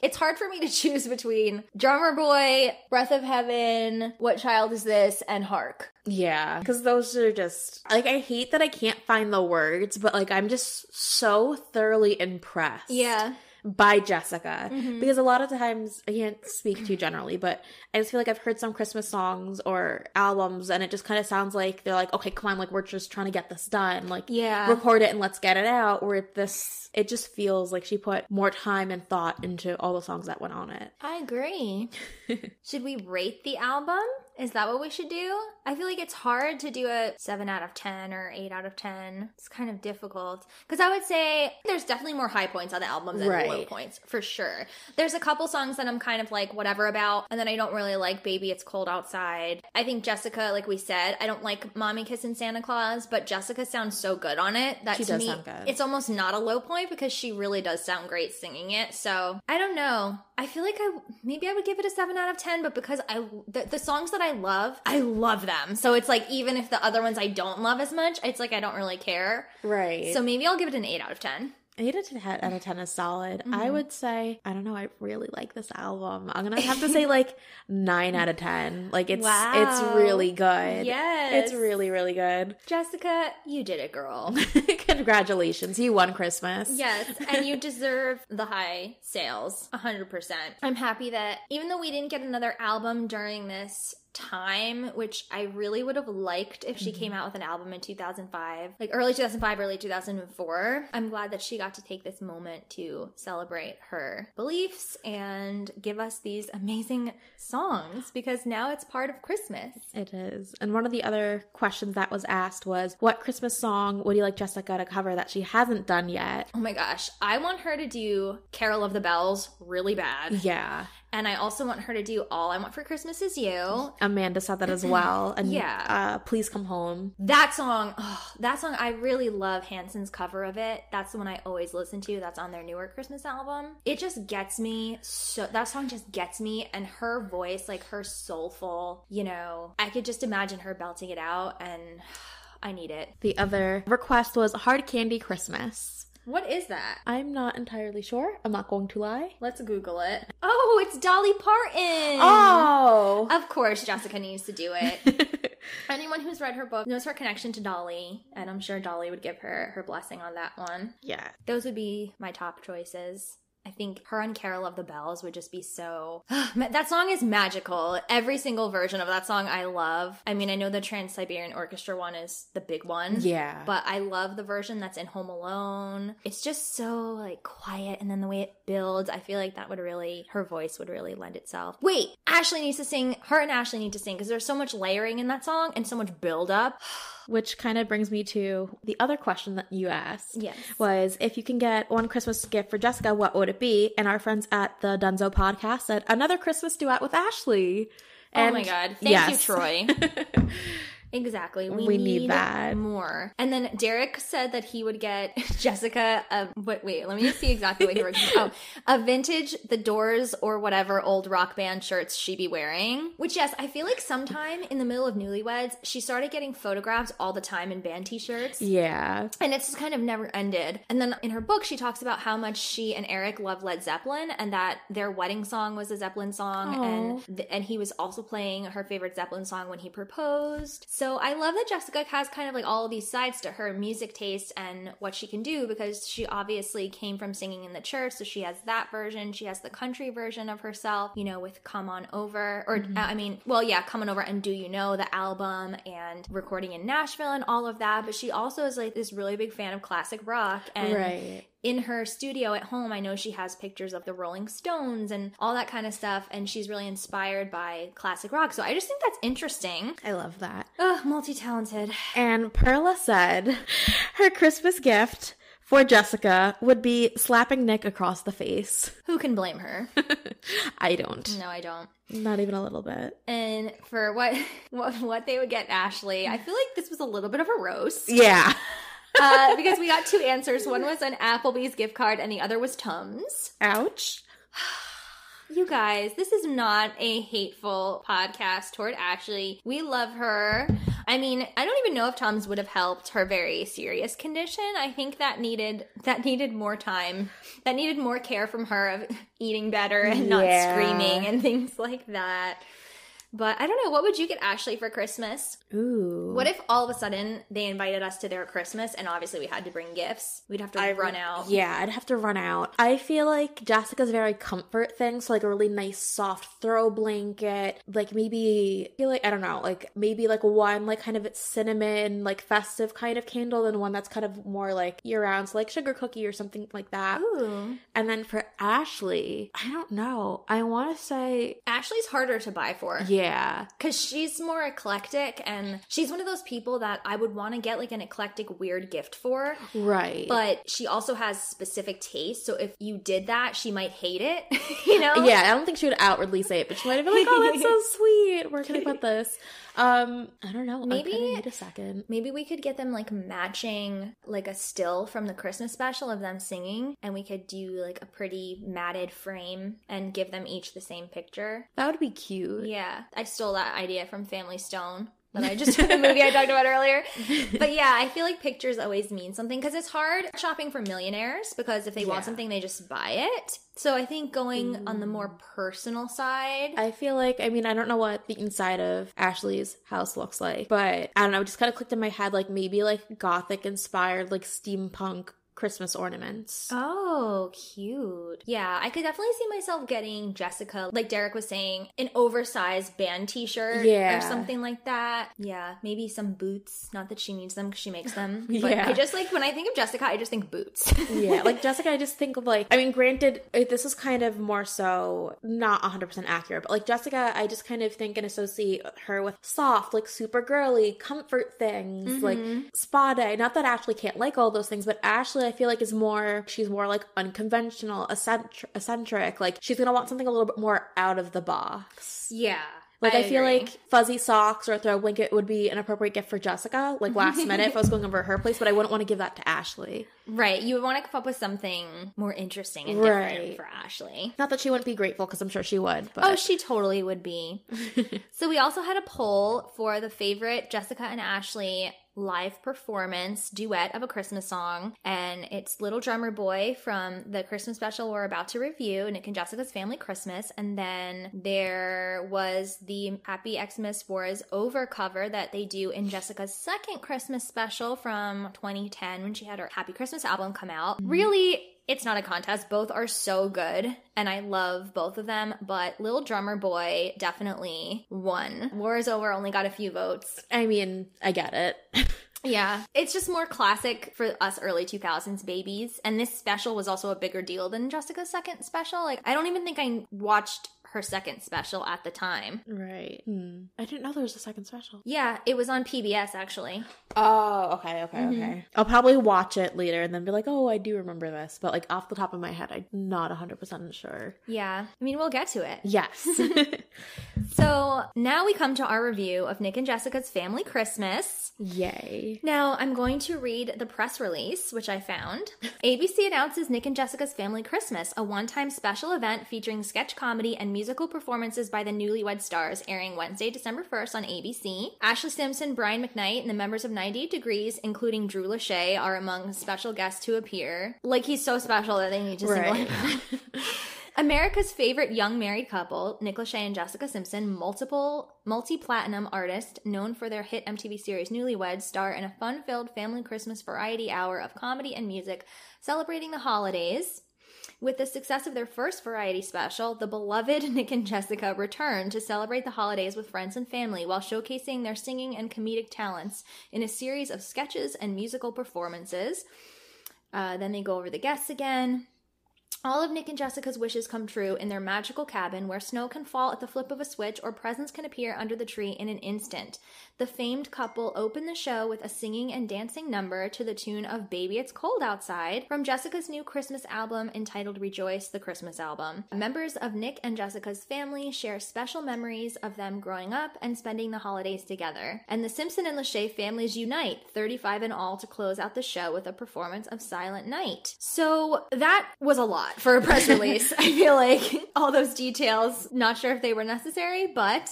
it's hard for me to choose between Drummer Boy, Breath of Heaven, What Child Is This, and Hark. Yeah, because those are just, like, I hate that I can't find the words, but, like, I'm just so thoroughly impressed. Yeah. By Jessica, because a lot of times I can't speak too generally, but I just feel like I've heard some Christmas songs or albums, and it just kind of sounds like they're like, okay, come on, like we're just trying to get this done, like record it and let's get it out. Or this, it just feels like she put more time and thought into all the songs that went on it. I agree. Should we rate the album? Is that what we should do? I feel like it's hard to do a 7 out of 10 or 8 out of 10. It's kind of difficult. Because I would say there's definitely more high points on the album than low points, for sure. There's a couple songs that I'm kind of like whatever about, and then I don't really like Baby It's Cold Outside. I think Jessica, like we said, I don't like Mommy Kissing Santa Claus, but Jessica sounds so good on it. That she to does me, sound good. It's almost not a low point because she really does sound great singing it. So I don't know. I feel like maybe I would give it a 7 out of 10, but because the songs that I love them. So it's like even if the other ones I don't love as much, it's like I don't really care. Right. So maybe I'll give it an 8 out of 10. 8 out of 10 is solid. Mm-hmm. I would say, I don't know, I really like this album. I'm going to have to say like 9 out of 10. Like it's really good. Yes. It's really, really good. Jessica, you did it, girl. Congratulations. You won Christmas. Yes. And you deserve the high sales. 100%. I'm happy that even though we didn't get another album during this time, which I really would have liked if she came out with an album in 2005, like early 2005, early 2004. I'm glad that she got to take this moment to celebrate her beliefs and give us these amazing songs, because now it's part of Christmas. It is. And one of the other questions that was asked was, what Christmas song would you like Jessica to cover that she hasn't done yet? Oh my gosh. I want her to do Carol of the Bells really bad. Yeah. And I also want her to do All I Want for Christmas Is You. Amanda said that as well. And Please Come Home. That song, I really love Hanson's cover of it. That's the one I always listen to. That's on their newer Christmas album. It just gets me. So that song just gets me. And her voice, like her soulful, you know, I could just imagine her belting it out, and I need it. The other request was Hard Candy Christmas. What is that? I'm not entirely sure. I'm not going to lie. Let's Google it. Oh, it's Dolly Parton. Oh. Of course, Jessica needs to do it. Anyone who's read her book knows her connection to Dolly, and I'm sure Dolly would give her blessing on that one. Yeah. Those would be my top choices. I think her and Carol of the Bells would just be so... That song is magical. Every single version of that song I love. I mean, I know the Trans-Siberian Orchestra one is the big one. Yeah. But I love the version that's in Home Alone. It's just so, like, quiet. And then the way it builds, I feel like that would really... Her voice would really lend itself. Wait! Ashlee needs to sing. Her and Ashlee need to sing because there's so much layering in that song and so much build-up. Which kind of brings me to the other question that you asked. Yes. Was, if you can get one Christmas gift for Jessica, what would it be? And our friends at the Dunzo podcast said, another Christmas duet with Ashlee. And oh my God. Thank you, Troy. Exactly. We need that more. And then Derek said that he would get Jessica wait, let me just see exactly what he was going to a vintage The Doors or whatever old rock band shirts she be wearing. Which, yes, I feel like sometime in the middle of Newlyweds, she started getting photographs all the time in band t-shirts. Yeah. And it's just kind of never ended. And then in her book, she talks about how much she and Eric love Led Zeppelin and that their wedding song was a Zeppelin song. Aww. And he was also playing her favorite Zeppelin song when he proposed. So I love that Jessica has kind of like all of these sides to her music taste and what she can do, because she obviously came from singing in the church, so she has that version. She has the country version of herself, you know, with Come On Over, or Come On Over and Do You Know, the album, and recording in Nashville and all of that. But she also is like this really big fan of classic rock and right. In her studio at home, I know she has pictures of the Rolling Stones and all that kind of stuff, and she's really inspired by classic rock. So I just think that's interesting. I love that. Ugh, multi-talented. And Perla said her Christmas gift for Jessica would be slapping Nick across the face. Who can blame her? I don't. No, I don't. Not even a little bit. And for what they would get Ashlee, I feel like this was a little bit of a roast. Yeah. Because we got two answers. One was an Applebee's gift card and the other was Tums. Ouch. You guys, this is not a hateful podcast toward Ashlee. We love her. I mean, I don't even know if Tums would have helped her very serious condition. I think that needed more time. That needed more care from her of eating better and not screaming and things like that. But I don't know, what would you get Ashlee for Christmas? Ooh. What if all of a sudden they invited us to their Christmas and obviously we had to bring gifts? We'd have to run out. Yeah, I'd have to run out. I feel like Jessica's very comfort thing, so like a really nice soft throw blanket, like maybe, maybe one like kind of cinnamon, like festive kind of candle, and one that's kind of more like year-round, so like sugar cookie or something like that. Ooh. And then for Ashlee, I don't know. I want to say... Ashlee's harder to buy for. Yeah. Because she's more eclectic, and she's one of those people that I would want to get like an eclectic weird gift for. Right. But she also has specific taste, so if you did that, she might hate it, you know? Yeah, I don't think she would outwardly say it, but she might have been like, oh, that's so sweet. Where can I put this? I don't know. Maybe I need a second. Maybe we could get them like matching like a still from the Christmas special of them singing, and we could do like a pretty matted frame and give them each the same picture. That would be cute. Yeah. I stole that idea from Family Stone. That I just did the movie I talked about earlier. But yeah, I feel like pictures always mean something, because it's hard shopping for millionaires, because if they want something, they just buy it. So I think going on the more personal side. I feel like, I mean, I don't know what the inside of Ashlee's house looks like, but I don't know, it just kind of clicked in my head, like maybe like gothic inspired, like steampunk Christmas ornaments. Oh, cute. Yeah, I could definitely see myself getting Jessica, like Derek was saying, an oversized band t-shirt or something like that. Yeah, maybe some boots. Not that she needs them because she makes them. But I just like, when I think of Jessica, I just think boots. Yeah, like Jessica, I just think of like, I mean, granted, this is kind of more so not 100% accurate, but like Jessica, I just kind of think and associate her with soft, like super girly, comfort things, like spa day. Not that Ashlee can't like all those things, but Ashlee, I feel like is more, she's more like unconventional, eccentric. Like she's going to want something a little bit more out of the box. Yeah. Like I feel like fuzzy socks or a throw blanket would be an appropriate gift for Jessica, like last minute if I was going over her place, but I wouldn't want to give that to Ashlee. Right. You would want to come up with something more interesting and different for Ashlee. Not that she wouldn't be grateful, because I'm sure she would. But. Oh, she totally would be. So we also had a poll for the favorite Jessica and Ashlee live performance duet of a Christmas song, and it's Little Drummer Boy from the Christmas special we're about to review, Nick and Jessica's Family Christmas, and then there was the Happy Xmas Wars Over cover that they do in Jessica's second Christmas special from 2010 when she had her Happy Christmas album come out. Really, it's not a contest. Both are so good, and I love both of them, but Little Drummer Boy definitely won. War is Over only got a few votes. I mean, I get it. Yeah. It's just more classic for us early 2000s babies, and this special was also a bigger deal than Jessica's second special. Like, I don't even think I watched her second special at the time. Right. I didn't know there was a second special. Yeah, it was on PBS, actually. Oh, okay. I'll probably watch it later and then be like, oh, I do remember this. But like off the top of my head, I'm not 100% sure. Yeah. I mean, we'll get to it. Yes. So now we come to our review of Nick and Jessica's Family Christmas. Yay. Now I'm going to read the press release, which I found. ABC announces Nick and Jessica's Family Christmas, a one-time special event featuring sketch comedy and musical performances by the Newlywed stars, airing Wednesday, December 1st on ABC. Ashlee Simpson, Brian McKnight, and the members of 98 Degrees, including Drew Lachey, are among special guests to appear. Like, he's so special that they need to single him out. America's favorite young married couple, Nick Lachey and Jessica Simpson, multi-platinum artists known for their hit MTV series Newlyweds, star in a fun-filled family Christmas variety hour of comedy and music celebrating the holidays. With the success of their first variety special, the beloved Nick and Jessica return to celebrate the holidays with friends and family while showcasing their singing and comedic talents in a series of sketches and musical performances. Then they go over the guests again. All of Nick and Jessica's wishes come true in their magical cabin where snow can fall at the flip of a switch or presents can appear under the tree in an instant. The famed couple open the show with a singing and dancing number to the tune of Baby It's Cold Outside from Jessica's new Christmas album entitled ReJoyce, the Christmas Album. Members of Nick and Jessica's family share special memories of them growing up and spending the holidays together. And the Simpson and Lachey families unite, 35 in all, to close out the show with a performance of Silent Night. So that was a lot. For a press release. I feel like all those details, not sure if they were necessary, but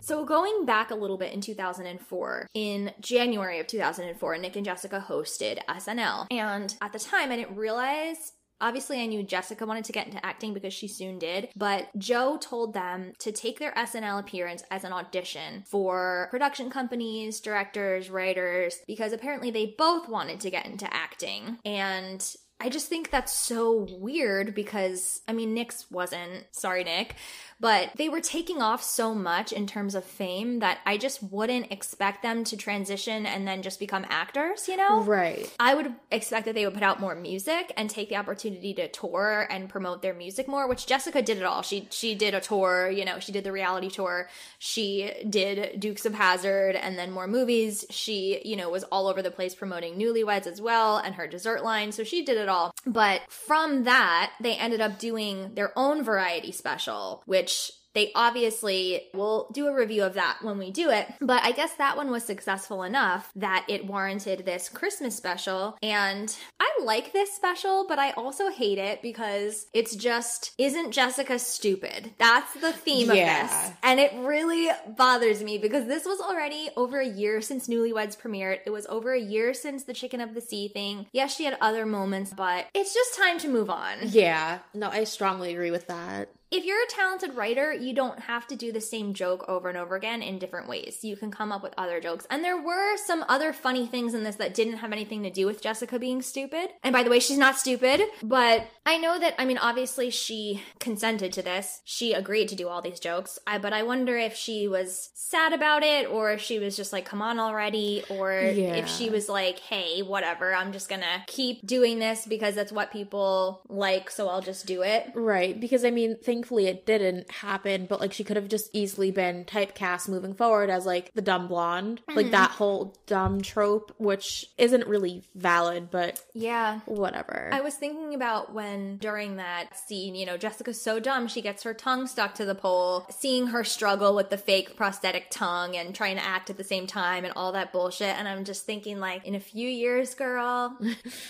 so going back a little bit in 2004, in January of 2004, Nick and Jessica hosted SNL. And at the time, I didn't realize, obviously I knew Jessica wanted to get into acting because she soon did, but Joe told them to take their SNL appearance as an audition for production companies, directors, writers, because apparently they both wanted to get into acting. And I just think that's so weird because, I mean, Nick's wasn't. Sorry, Nick. But they were taking off so much in terms of fame that I just wouldn't expect them to transition and then just become actors, you know? Right. I would expect that they would put out more music and take the opportunity to tour and promote their music more, which Jessica did it all. She did a tour, you know, she did the reality tour. She did Dukes of Hazzard and then more movies. She, you know, was all over the place promoting Newlyweds as well and her dessert line. So she did it all. But from that, they ended up doing their own variety special, which they obviously will do a review of that when we do it. But I guess that one was successful enough that it warranted this Christmas special. And I like this special, but I also hate it because it's just, isn't Jessica stupid? That's the theme of this. And it really bothers me because this was already over a year since Newlyweds premiered. It was over a year since the Chicken of the Sea thing. Yes, she had other moments, but it's just time to move on. Yeah. No, I strongly agree with that. If you're a talented writer, you don't have to do the same joke over and over again in different ways. You can come up with other jokes. And there were some other funny things in this that didn't have anything to do with Jessica being stupid. And by the way, she's not stupid, but I know that, I mean, obviously she consented to this. She agreed to do all these jokes, but I wonder if she was sad about it or if she was just like, come on already, or if she was like, hey, whatever, I'm just gonna keep doing this because that's what people like, so I'll just do it. Right, because I mean, things thankfully it didn't happen, but like she could have just easily been typecast moving forward as like the dumb blonde, like that whole dumb trope, which isn't really valid, but yeah, whatever. I was thinking about when during that scene, you know, Jessica's so dumb, she gets her tongue stuck to the pole, seeing her struggle with the fake prosthetic tongue and trying to act at the same time and all that bullshit. And I'm just thinking, like, in a few years, girl,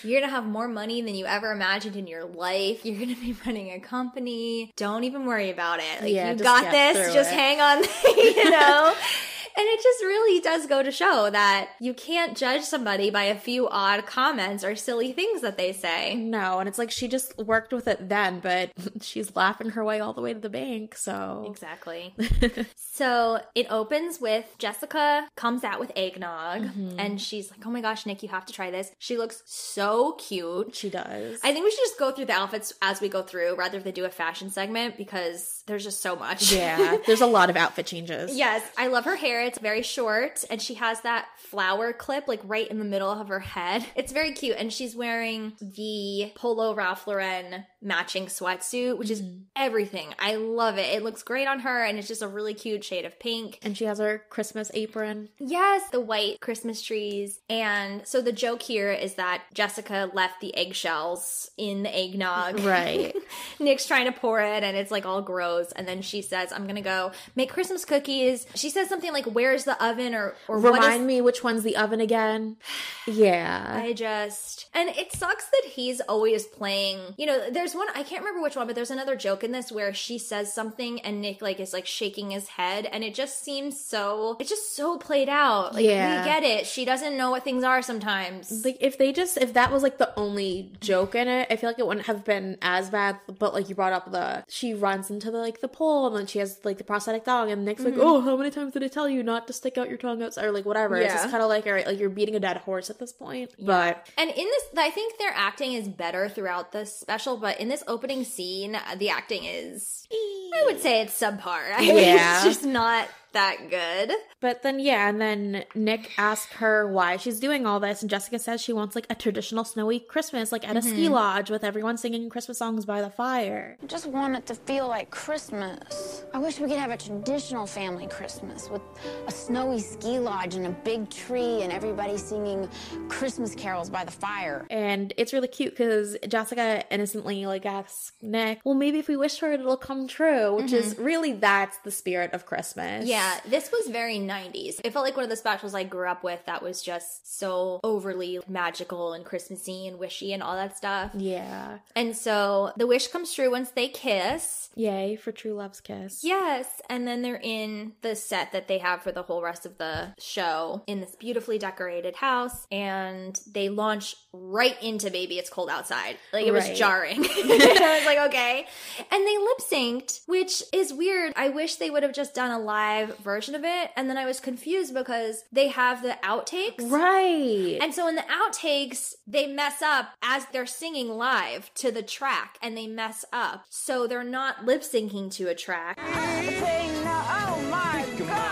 you're gonna have more money than you ever imagined in your life. You're gonna be running a company. Don't even worry about it. Like, yeah, you got this. Just hang on, you know? And it just really does go to show that you can't judge somebody by a few odd comments or silly things that they say. No, and it's like she just worked with it then, but she's laughing her way all the way to the bank, so. Exactly. So it opens with Jessica comes out with eggnog, and she's like, oh my gosh, Nick, you have to try this. She looks so cute. She does. I think we should just go through the outfits as we go through rather than do a fashion segment because there's just so much. Yeah, there's a lot of outfit changes. Yes, I love her hair. It's very short, and she has that flower clip like right in the middle of her head. It's very cute, and she's wearing the Polo Ralph Lauren matching sweatsuit, which is everything. I love it. It looks great on her, and it's just a really cute shade of pink. And she has her Christmas apron. Yes, the white Christmas trees. And so the joke here is that Jessica left the eggshells in the eggnog. Right. Nick's trying to pour it, and it's like all gross, and then she says, I'm gonna go make Christmas cookies. She says something like, where's the oven or Remind me which one's the oven again. Yeah. And it sucks that he's always playing, you know, there's one, I can't remember which one, but there's another joke in this where she says something and Nick like is like shaking his head, and it just seems so, it's just so played out. Like, we get it. She doesn't know what things are sometimes. Like if that was like the only joke in it, I feel like it wouldn't have been as bad, but like you brought up she runs into the pole, and then she has like the prosthetic dog, and Nick's like, oh, how many times did I tell you not to stick out your tongue outside, or like whatever. Yeah. It's just kind of like, all right, like you're beating a dead horse at this point. Yeah. But and in this, I think their acting is better throughout the special, but in this opening scene, the acting is, I would say it's subpar. It's just not that good. But then and then Nick asks her why she's doing all this, and Jessica says she wants like a traditional snowy Christmas, like at a ski lodge with everyone singing Christmas songs by the fire. I just want it to feel like Christmas. I wish we could have a traditional family Christmas with a snowy ski lodge and a big tree and everybody singing Christmas carols by the fire. And it's really cute because Jessica innocently like asks Nick, well, maybe if we wish for it, it'll come true, which is really, that's the spirit of Christmas. Yeah. This was very 90s. It felt like one of the specials I grew up with that was just so overly magical and Christmassy and wishy and all that stuff. Yeah. And so the wish comes true once they kiss. Yay for true love's kiss. Yes. And then they're in the set that they have for the whole rest of the show in this beautifully decorated house, and they launch right into Baby It's Cold Outside. Like, it was jarring. I was like, okay. And they lip synced, which is weird. I wish they would have just done a live version of it. And then I was confused because they have the outtakes. Right. And so in the outtakes, they mess up as they're singing live to the track, and they mess up. So they're not lip syncing to a track. Oh my God.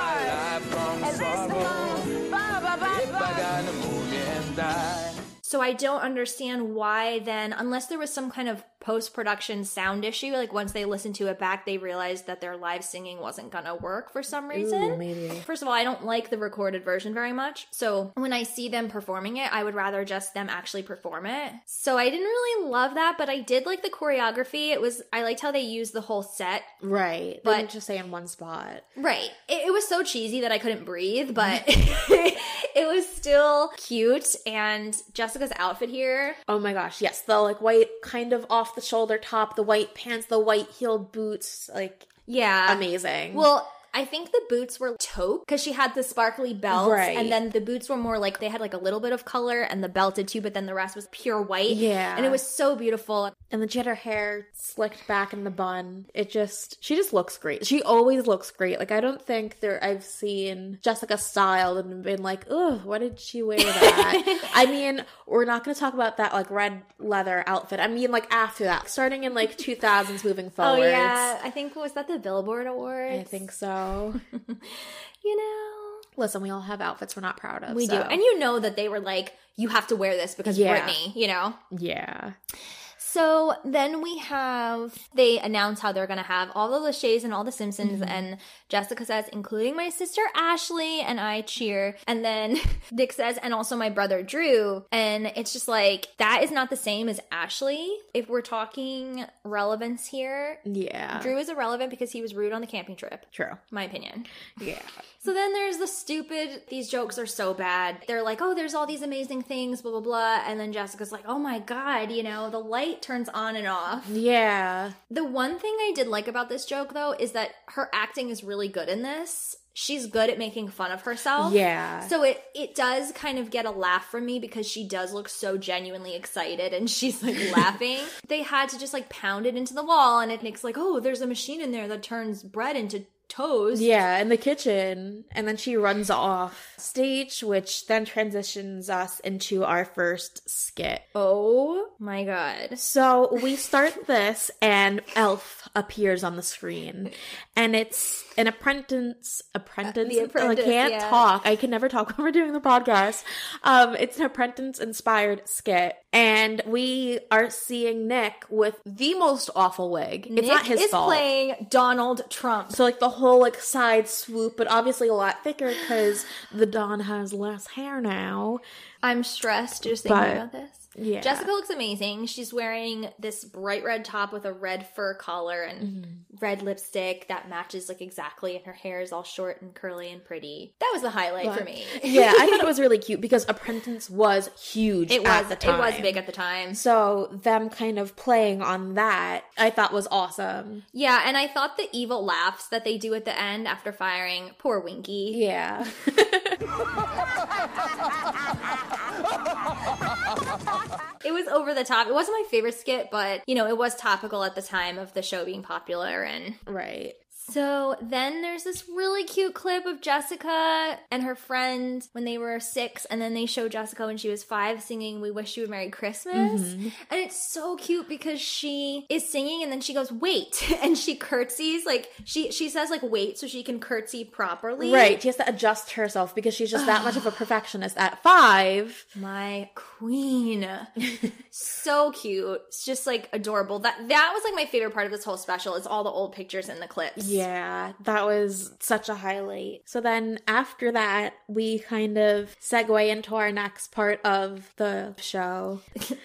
So I don't understand why then, unless there was some kind of post-production sound issue, like once they listened to it back, they realized that their live singing wasn't gonna work for some reason. Ooh, maybe. First of all, I don't like the recorded version very much. So when I see them performing it, I would rather just them actually perform it. So I didn't really love that, but I did like the choreography. I liked how they used the whole set. Right. But they didn't just stay in one spot. Right. It was so cheesy that I couldn't breathe, but it was still cute. And Jessica's outfit here. Oh my gosh, yes. The like white kind of off the shoulder top, the white pants, the white heeled boots, like, yeah, amazing. Well, I think the boots were taupe because she had the sparkly belt, right, and then the boots were more like they had like a little bit of color, and the belt did too, but then the rest was pure white. Yeah, and it was so beautiful. And then she had her hair slicked back in the bun. She just looks great. She always looks great. Like, I don't think I've seen Jessica styled and been like, oh, why did she wear that? I mean, we're not going to talk about that like red leather outfit. I mean, like after that, starting in like 2000s moving forward. Oh yeah, I think, was that the Billboard Awards? I think so. You know, listen, we all have outfits we're not proud of. We do. And you know that they were like, you have to wear this because Britney, you know? Yeah. So then we have, they announce how they're going to have all the Lacheys and all the Simpsons, mm-hmm. and Jessica says, including my sister Ashlee, and I cheer. And then Nick says, and also my brother Drew. And it's just like, that is not the same as Ashlee. If we're talking relevance here, yeah, Drew is irrelevant because he was rude on the camping trip. True. My opinion. Yeah. So then there's the stupid, these jokes are so bad. They're like, oh, there's all these amazing things, blah, blah, blah. And then Jessica's like, oh my God, you know, the light turns on and off. Yeah. The one thing I did like about this joke, though, is that her acting is really good in this. She's good at making fun of herself. Yeah. So it does kind of get a laugh from me because she does look so genuinely excited and she's like laughing. They had to just like pound it into the wall, and Nick's like, oh, there's a machine in there that turns bread into toast. Yeah, in the kitchen. And then she runs off stage, which then transitions us into our first skit. Oh my God. So we start this and Elf appears on the screen. And it's an apprentice. I can't talk. I can never talk when we're doing the podcast. It's an Apprentice-inspired skit. And we are seeing Nick with the most awful wig. Nick, it's not his fault. Nick is playing Donald Trump. So like the whole like side swoop, but obviously a lot thicker because the Don has less hair now. I'm stressed just thinking about this. Yeah. Jessica looks amazing. She's wearing this bright red top with a red fur collar and red lipstick that matches like exactly, and her hair is all short and curly and pretty. That was the highlight for me. Yeah, I thought it was really cute because Apprentice was huge at the time. It was big at the time. So them kind of playing on that I thought was awesome. Yeah, and I thought the evil laughs that they do at the end after firing poor Winky. Yeah. It was over the top. It wasn't my favorite skit, but, you know, it was topical at the time of the show being popular and... Right. So then there's this really cute clip of Jessica and her friend when they were 6, and then they show Jessica when she was 5 singing We Wish You a Merry Christmas. Mm-hmm. And it's so cute because she is singing and then she goes, wait, and she curtsies. Like, she says, like, wait, so she can curtsy properly. Right. She has to adjust herself because she's just that much of a perfectionist at 5. My queen. So cute. It's just, like, adorable. That was, like, my favorite part of this whole special is all the old pictures and the clips. Yeah, that was such a highlight. So then after that, we kind of segue into our next part of the show.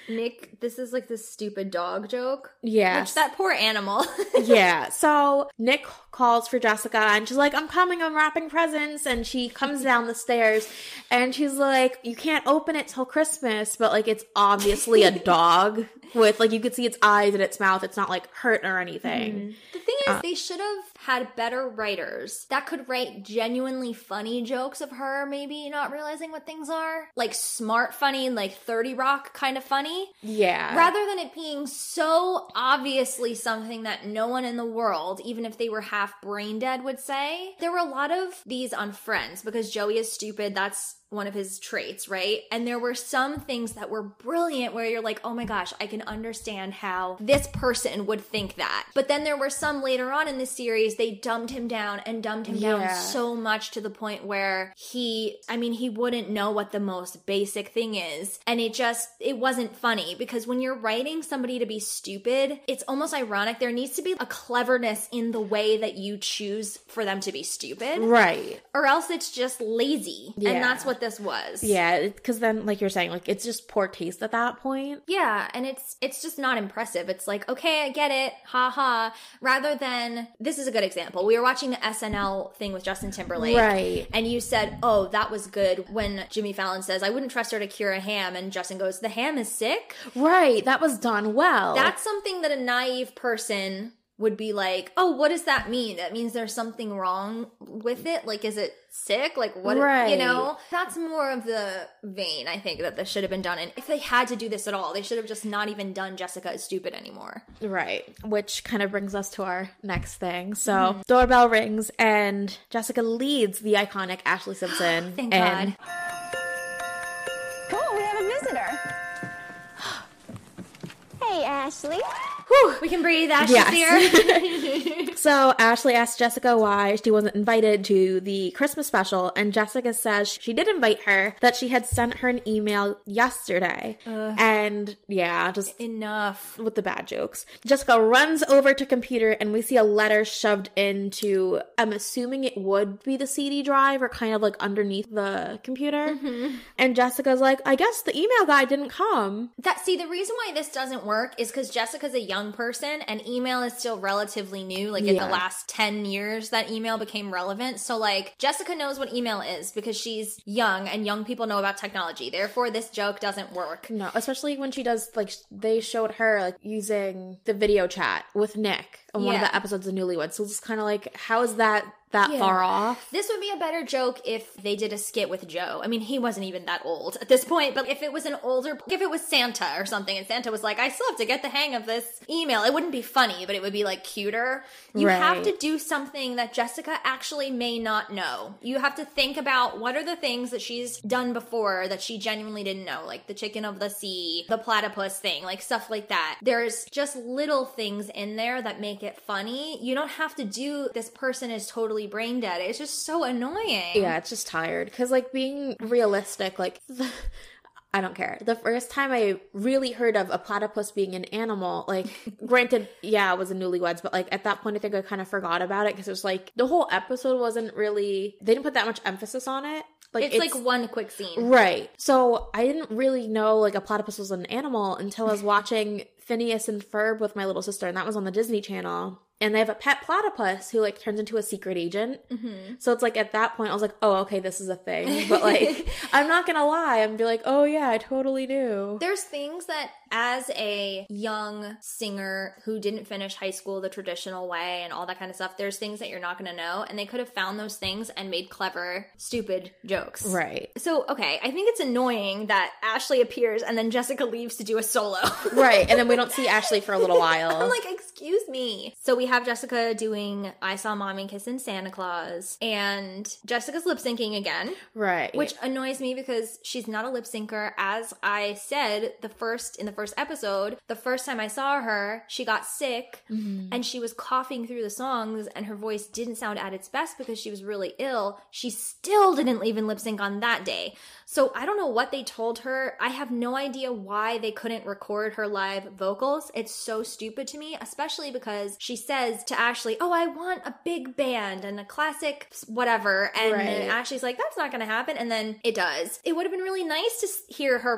Nick, this is like this stupid dog joke. Yeah. That poor animal. Yeah. So Nick calls for Jessica and she's like, I'm coming, I'm wrapping presents. And she comes down the stairs and she's like, you can't open it till Christmas. But like, it's obviously a dog with like, you could see its eyes and its mouth. It's not like hurt or anything. Mm-hmm. The thing is, they should have had better writers that could write genuinely funny jokes of her maybe not realizing what things are, like smart funny, like 30 Rock kind of funny, rather than it being so obviously something that no one in the world, even if they were half brain dead, would say. There were a lot of these on Friends because Joey is stupid, that's one of his traits, right? And there were some things that were brilliant where you're like, oh my gosh, I can understand how this person would think that. But then there were some later on in this series, they dumbed him down so much to the point where he wouldn't know what the most basic thing is. And it wasn't funny because when you're writing somebody to be stupid, it's almost ironic. There needs to be a cleverness in the way that you choose for them to be stupid. Right. Or else it's just lazy. Yeah. And that's what this was. Yeah, because then like you're saying, like it's just poor taste at that point. Yeah, and it's just not impressive. It's like, okay, I get it, ha ha. Rather than, this is a good example. We were watching the SNL thing with Justin Timberlake. Right. And you said, oh, that was good when Jimmy Fallon says, I wouldn't trust her to cure a ham. And Justin goes, the ham is sick? Right, that was done well. That's something that a naive person would be like, oh, what does that mean? That means there's something wrong with it? Like, is it sick? Like, what? Right. You know? That's more of the vein, I think, that this should have been done. And if they had to do this at all, they should have just not even done Jessica is stupid anymore. Right. Which kind of brings us to our next thing. So, doorbell rings, and Jessica leads the iconic Ashlee Simpson. Thank God. Cool, we have a visitor. Hey, Ashlee. Whew. We can breathe, Ashlee's here. So Ashlee asked Jessica why she wasn't invited to the Christmas special, and Jessica says she did invite her, that she had sent her an email yesterday. And yeah, just enough with the bad jokes. Jessica runs over to computer and we see a letter shoved into, I'm assuming it would be the CD drive or kind of like underneath the computer. Mm-hmm. And Jessica's like, I guess the email guy didn't come. See, the reason why this doesn't work is because Jessica's a young person and email is still relatively new. Like in the last 10 years that email became relevant. So like Jessica knows what email is because she's young and young people know about technology. Therefore, this joke doesn't work. No, especially when she does, like they showed her like using the video chat with Nick on one of the episodes of Newlyweds. So it's kind of like, how is that far off? This would be a better joke if they did a skit with Joe. I mean, he wasn't even that old at this point, but if it was an older, if it was Santa or something, and Santa was like, I still have to get the hang of this email, it wouldn't be funny, but it would be like cuter. You have to do something that Jessica actually may not know. You have to think about what are the things that she's done before that she genuinely didn't know, like the chicken of the sea, the platypus thing, like stuff like that. There's just little things in there that make it funny. You don't have to do this person is totally brain dead. It's just so annoying. Yeah, it's just tired because like being realistic, like I don't care. The first time I really heard of a platypus being an animal, like granted, it was in Newlyweds, but like at that point I think I kind of forgot about it because it was like the whole episode wasn't really, they didn't put that much emphasis on it. Like it's like one quick scene. Right. So I didn't really know like a platypus was an animal until I was watching Phineas and Ferb with my little sister, and that was on the Disney Channel. And they have a pet platypus who, like, turns into a secret agent. Mm-hmm. So it's, like, at that point, I was like, oh, okay, this is a thing. But, like, I'm not going to lie. I'm going to be like, oh, yeah, I totally do. There's things that, as a young singer who didn't finish high school the traditional way and all that kind of stuff, there's things that you're not going to know. And they could have found those things and made clever, stupid jokes. Right. So, okay, I think it's annoying that Ashlee appears and then Jessica leaves to do a solo. Right. And then we don't see Ashlee for a little while. I'm like, excuse me. So we have Jessica doing I Saw Mommy Kissing Santa Claus, and Jessica's lip syncing again. Right. Which annoys me because she's not a lip syncer. As I said, in the first episode, the first time I saw her, she got sick and she was coughing through the songs and her voice didn't sound at its best because she was really ill. She still didn't even lip sync on that day. So I don't know what they told her. I have no idea why they couldn't record her live vocals. It's so stupid to me, especially because she says to Ashlee, oh, I want a big band and a classic whatever. And then Ashlee's like, that's not going to happen. And then it does. It would have been really nice to hear her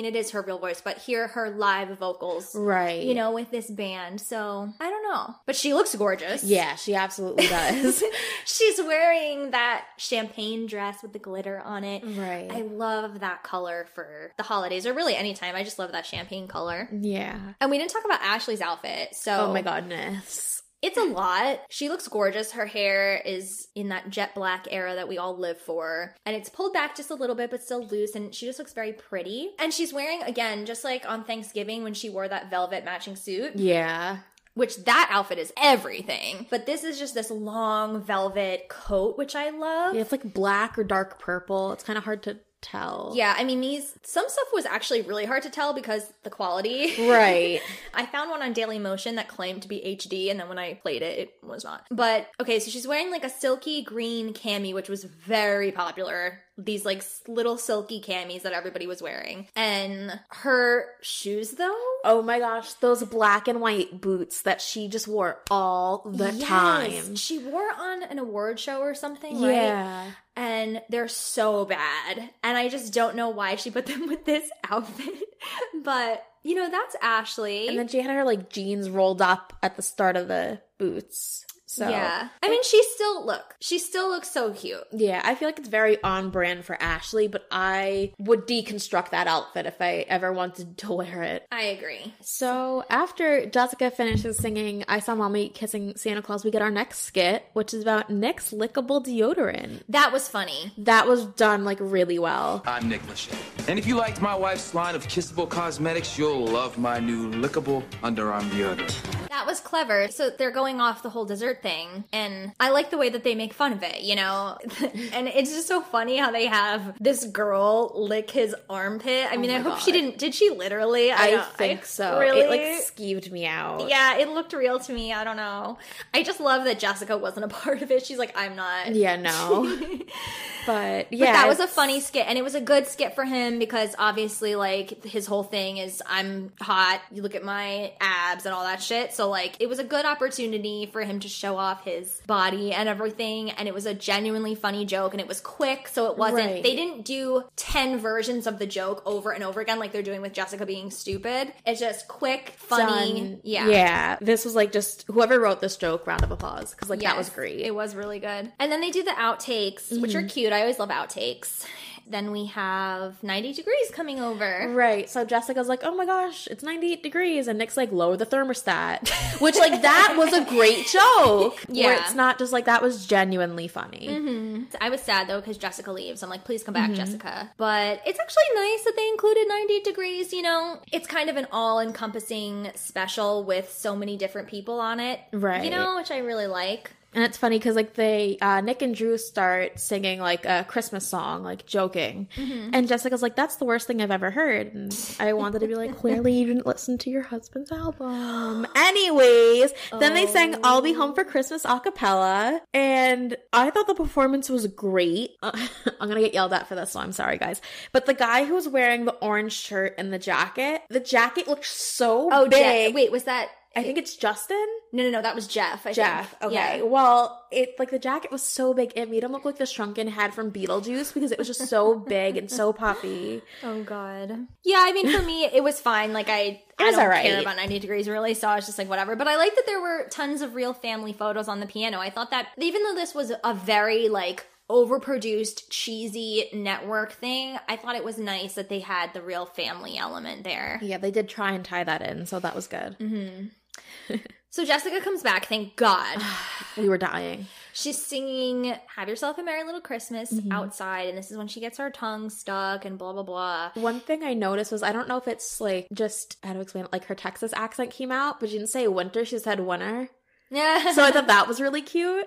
it is her real voice, but hear her live vocals. Right. You know, with this band. So I don't know. But she looks gorgeous. Yeah, she absolutely does. She's wearing that champagne dress with the glitter on it. Right. I love that color for the holidays or really anytime. I just love that champagne color. Yeah. And we didn't talk about Ashlee's outfit. So oh my goodness. It's a lot. She looks gorgeous. Her hair is in that jet black era that we all live for. And it's pulled back just a little bit, but still loose. And she just looks very pretty. And she's wearing, again, just like on Thanksgiving when she wore that velvet matching suit. Yeah. Which that outfit is everything. But this is just this long velvet coat, which I love. Yeah, it's like black or dark purple. It's kind of hard to tell. Yeah, I mean, some stuff was actually really hard to tell because the quality. Right. I found one on Dailymotion that claimed to be HD, and then when I played it, it was not. But, okay, so she's wearing like a silky green cami, which was very popular. These like little silky camis that everybody was wearing. And her shoes though? Oh my gosh, those black and white boots that she just wore all the time. She wore on an award show or something, right? Yeah. And they're so bad. And I just don't know why she put them with this outfit. But, you know, that's Ashlee. And then she had her like jeans rolled up at the start of the boots. So. Yeah. I mean, she still looks so cute. Yeah, I feel like it's very on brand for Ashlee, but I would deconstruct that outfit if I ever wanted to wear it. I agree. So after Jessica finishes singing I Saw Mommy Kissing Santa Claus, we get our next skit, which is about Nick's lickable deodorant. That was funny. That was done like really well. I'm Nick Lachey. And if you liked my wife's line of kissable cosmetics, you'll love my new lickable underarm deodorant. That was clever. So they're going off the whole dessert thing, and I like the way that they make make fun of it, you know? And it's just so funny how they have this girl lick his armpit. I mean, I hope she didn't. Did she literally? I think so. Really? It, like, skeeved me out. Yeah, it looked real to me. I don't know. I just love that Jessica wasn't a part of it. She's like, I'm not. Yeah, no. But, yeah. But that was a funny skit, and it was a good skit for him because, obviously, like, his whole thing is, I'm hot, you look at my abs and all that shit. So, like, it was a good opportunity for him to show off his body and everything, and it was a genuinely funny joke, and it was quick, so it wasn't, They didn't do 10 versions of the joke over and over again like they're doing with Jessica being stupid. It's just quick, funny. Done. Yeah. This was, like, just, whoever wrote this joke, round of applause, because, like, that was great. It was really good. And then they do the outtakes, which are cute. I always love outtakes. Then we have 98 Degrees coming over. Right. So Jessica's like, oh my gosh, it's 98 degrees. And Nick's like, lower the thermostat. Which, like, that was a great joke. Yeah. Where it's not just, like, that was genuinely funny. Mm-hmm. I was sad, though, because Jessica leaves. I'm like, please come back, Jessica. But it's actually nice that they included 98 Degrees, you know? It's kind of an all-encompassing special with so many different people on it. Right. You know, which I really like. And it's funny because, like, they, Nick and Drew start singing, like, a Christmas song, like, joking. Mm-hmm. And Jessica's like, that's the worst thing I've ever heard. And I wanted to be like, clearly you didn't listen to your husband's album. Anyways, then they sang I'll Be Home for Christmas a cappella. And I thought the performance was great. I'm going to get yelled at for this, so I'm sorry, guys. But the guy who was wearing the orange shirt and the jacket looked so big. Wait, was that... I think it's Justin? No, that was Jeff. I think. Okay. Yeah. Well, it, like, the jacket was so big, it made him look like the shrunken head from Beetlejuice because it was just so big and so puffy. Oh, God. Yeah, I mean, for me, it was fine. Like, I don't care about 90 Degrees, really, so I was just like, whatever. But I like that there were tons of real family photos on the piano. I thought that, even though this was a very, like, overproduced, cheesy network thing, I thought it was nice that they had the real family element there. Yeah, they did try and tie that in, so that was good. Mm-hmm. So Jessica comes back, thank God. We were dying. She's singing Have Yourself a Merry Little Christmas outside, and this is when she gets her tongue stuck and blah, blah, blah. One thing I noticed was, I don't know if it's, like, just, how to explain it, like, her Texas accent came out, but she didn't say winter, she said winter. Yeah. So I thought that was really cute.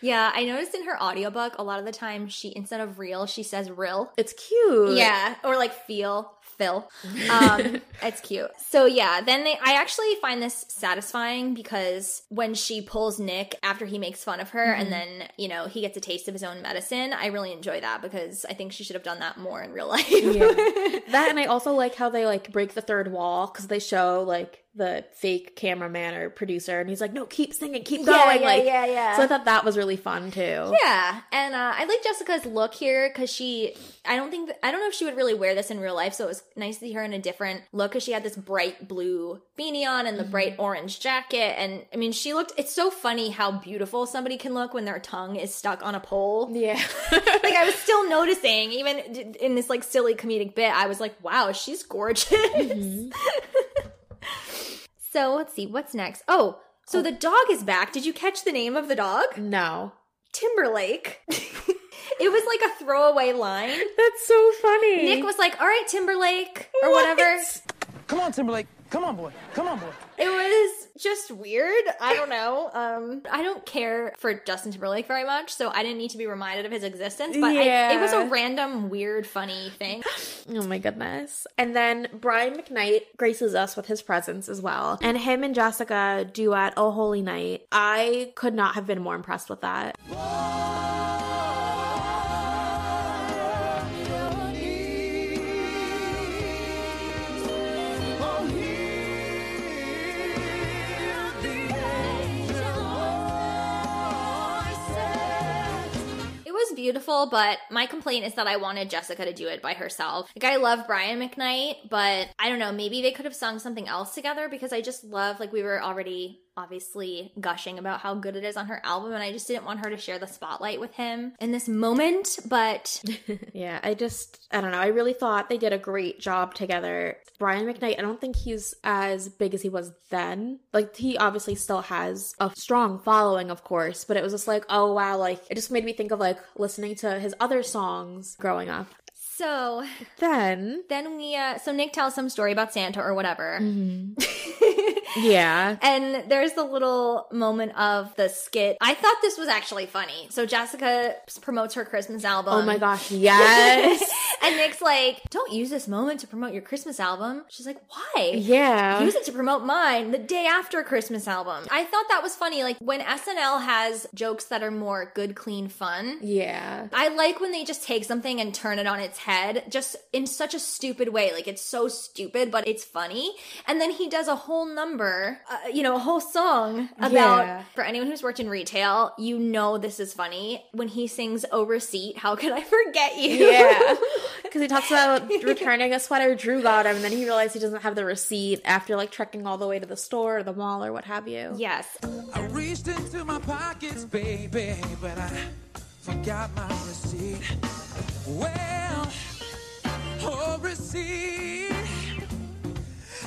Yeah, I noticed in her audiobook, a lot of the time, she, instead of real, she says rill. It's cute. Yeah, or, like, Phil. It's cute. So yeah, then I actually find this satisfying because when she pulls Nick after he makes fun of her and then, you know, he gets a taste of his own medicine, I really enjoy that because I think she should have done that more in real life. That, and I also like how they, like, break the third wall because they show, like, the fake cameraman or producer, and he's like, no, keep singing, keep going. So I thought that was really fun too. Yeah, and I like Jessica's look here because I don't know if she would really wear this in real life, so it was nice to see her in a different look because she had this bright blue beanie on and the bright orange jacket, and I mean, she looked, it's so funny how beautiful somebody can look when their tongue is stuck on a pole. Yeah. Like, I was still noticing, even in this, like, silly comedic bit, I was like, wow, she's gorgeous. So let's see, what's next? So the dog is back. Did you catch the name of the dog? No. Timberlake. It was like a throwaway line. That's so funny. Nick was like, all right, Timberlake, or whatever. Come on, Timberlake. Come on, boy. Come on, boy. It was just weird. I don't know. I don't care for Justin Timberlake very much, so I didn't need to be reminded of his existence. But it was a random, weird, funny thing. Oh, my goodness. And then Brian McKnight graces us with his presence as well. And him and Jessica duet Oh Holy Night. I could not have been more impressed with that. Beautiful, but my complaint is that I wanted Jessica to do it by herself. Like, I love Brian McKnight, but I don't know, maybe they could have sung something else together because I just love, like, we were already obviously gushing about how good it is on her album, and I just didn't want her to share the spotlight with him in this moment, but... Yeah, I don't know. I really thought they did a great job together. Brian McKnight, I don't think he's as big as he was then. Like, he obviously still has a strong following, of course, but it was just like, oh wow, like, it just made me think of, like, listening to his other songs growing up. So... Then we... So Nick tells some story about Santa or whatever. Yeah. And there's the little moment of the skit. I thought this was actually funny. So Jessica promotes her Christmas album. Oh my gosh, yes. And Nick's like, don't use this moment to promote your Christmas album. She's like, why? Yeah. Use it to promote mine the day after Christmas album. I thought that was funny. Like when SNL has jokes that are more good, clean fun. Yeah. I like when they just take something and turn it on its head just in such a stupid way. Like it's so stupid, but it's funny. And then he does a whole number, a whole song about, for anyone who's worked in retail, you know this is funny. When he sings, oh, receipt, how could I forget you? Yeah. Because he talks about returning a sweater Drew got him, and then he realized he doesn't have the receipt after, like, trekking all the way to the store or the mall or what have you. Yes. I reached into my pockets, baby, but I forgot my receipt. Well, oh, receipt,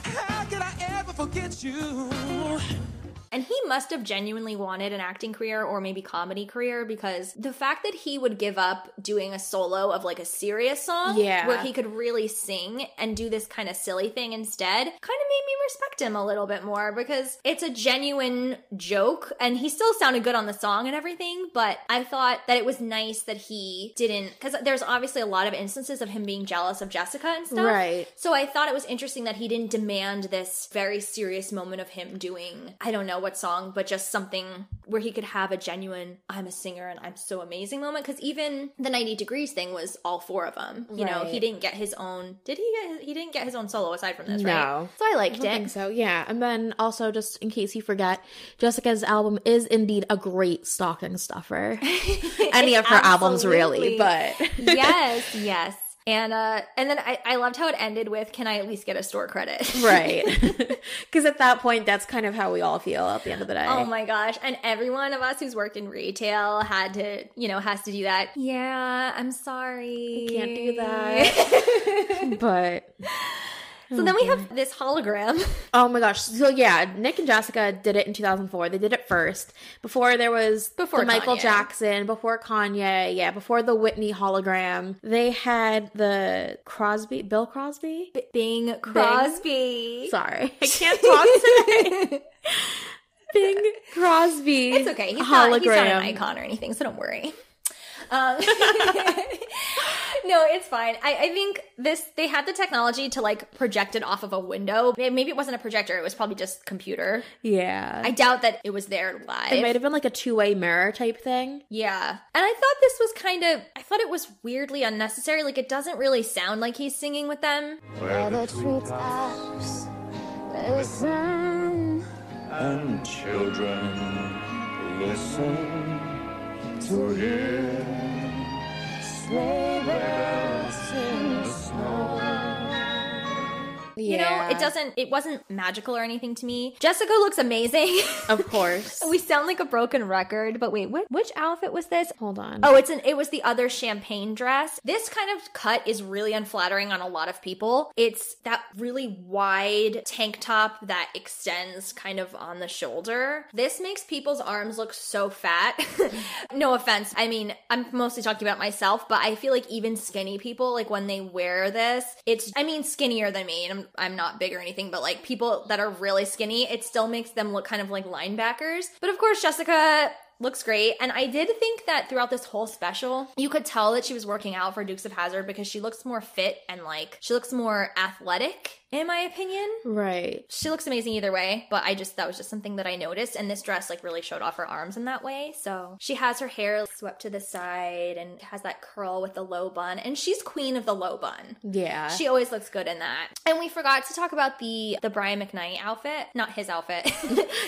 how could I ever forget you? And he must have genuinely wanted an acting career or maybe comedy career, because the fact that he would give up doing a solo of like a serious song where he could really sing and do this kind of silly thing instead kind of made me respect him a little bit more, because it's a genuine joke and he still sounded good on the song and everything. But I thought that it was nice that he didn't, because there's obviously a lot of instances of him being jealous of Jessica and stuff. Right. So I thought it was interesting that he didn't demand this very serious moment of him doing, I don't know what song, but just something where he could have a genuine I'm a singer and I'm so amazing moment. Because even the 98 Degrees thing was all four of them, you know. He didn't get his own, he didn't get his own solo aside from this, right? So I liked it. I think so, yeah. And then also, just in case you forget, Jessica's album is indeed a great stocking stuffer. Any of her albums really, but yes. And then I loved how it ended with, can I at least get a store credit? Right. Because at that point, that's kind of how we all feel at the end of the day. Oh my gosh. And every one of us who's worked in retail has to do that. Yeah, I'm sorry. I can't do that. But... So then we have this hologram. Oh my gosh. So yeah, Nick and Jessica did it in 2004. They did it first. Before there was the Michael Jackson, before Kanye, before the Whitney hologram. They had the Bill Crosby? Bing Crosby. Bing? Sorry. I can't talk today. Bing Crosby. It's okay. He's not an icon or anything, so don't worry. No, it's fine. I think they had the technology to like project it off of a window. Maybe it wasn't a projector. It was probably just computer. Yeah. I doubt that it was there live. It might have been like a two-way mirror type thing. Yeah. And I thought it was weirdly unnecessary. Like it doesn't really sound like he's singing with them. Where the treetops, listen, and children, listen to hear. You know, it wasn't magical or anything to me. Jessica looks amazing. Of course. We sound like a broken record, but wait, which outfit was this? Hold on. Oh, it was the other champagne dress. This kind of cut is really unflattering on a lot of people. It's that really wide tank top that extends kind of on the shoulder. This makes people's arms look so fat. No offense. I mean, I'm mostly talking about myself, but I feel like even skinny people, like when they wear this, skinnier than me. And I'm not big or anything, but like people that are really skinny, it still makes them look kind of like linebackers. But of course, Jessica looks great. And I did think that throughout this whole special, you could tell that she was working out for Dukes of Hazzard, because she looks more fit and like she looks more athletic, in my opinion. Right. She looks amazing either way, but that was just something that I noticed. And this dress like really showed off her arms in that way. So she has her hair swept to the side and has that curl with the low bun. And she's queen of the low bun. Yeah. She always looks good in that. And we forgot to talk about the Brian McKnight outfit. Not his outfit.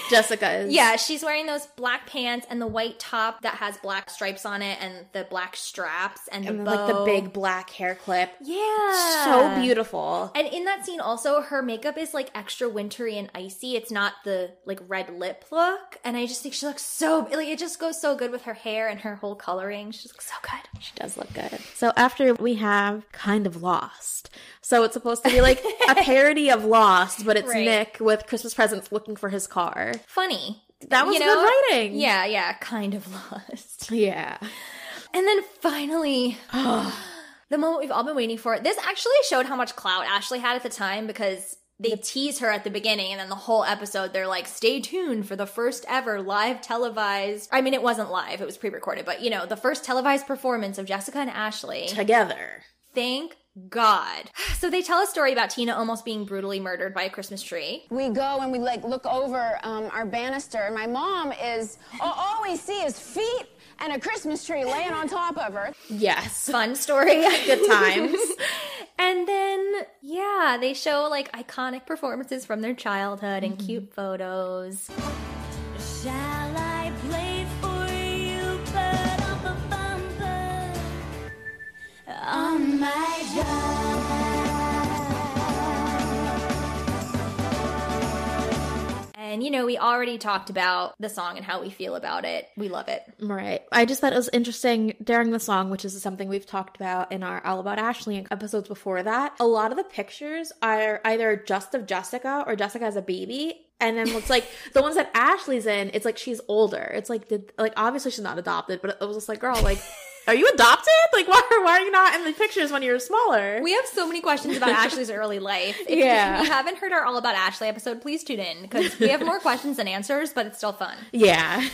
Jessica's. Yeah, she's wearing those black pants and the white top that has black stripes on it and the black straps and the bow. Like the big black hair clip. Yeah. So beautiful. And in that scene also, her makeup is like extra wintry and icy. It's not the like red lip look. And I just think she looks so, like it just goes so good with her hair and her whole coloring. She looks so good. She does look good. So after we have kind of Lost. So it's supposed to be like a parody of Lost, but it's right. Nick with Christmas presents looking for his car. Funny. That was good writing. Yeah, kind of Lost. Yeah. And then finally, the moment we've all been waiting for. This actually showed how much clout Ashlee had at the time, because they tease her at the beginning, and then the whole episode they're like, stay tuned for the first ever live televised, I mean, it wasn't live, it was pre-recorded, but you know, the first televised performance of Jessica and Ashlee. Together. Thank God. So they tell a story about Tina almost being brutally murdered by a Christmas tree. We go and we like look over our banister, and my mom is, all we see is feet and a Christmas tree laying on top of her. Yes. Fun story. Good times. And then, yeah, they show like iconic performances from their childhood and cute photos. Shall I play for you, ba-da-ba-bum-ba, on my job? And, you know, we already talked about the song and how we feel about it. We love it. Right. I just thought it was interesting during the song, which is something we've talked about in our All About Ashlee episodes before that. A lot of the pictures are either just of Jessica or Jessica as a baby. And then it's like the ones that Ashlee's in, it's like she's older. It's like, obviously she's not adopted, but it was just like, girl, like... Are you adopted? Like, why are you not in the pictures when you were smaller? We have so many questions about Ashlee's early life. If you haven't heard our All About Ashlee episode, please tune in, because we have more questions than answers, but it's still fun. Yeah.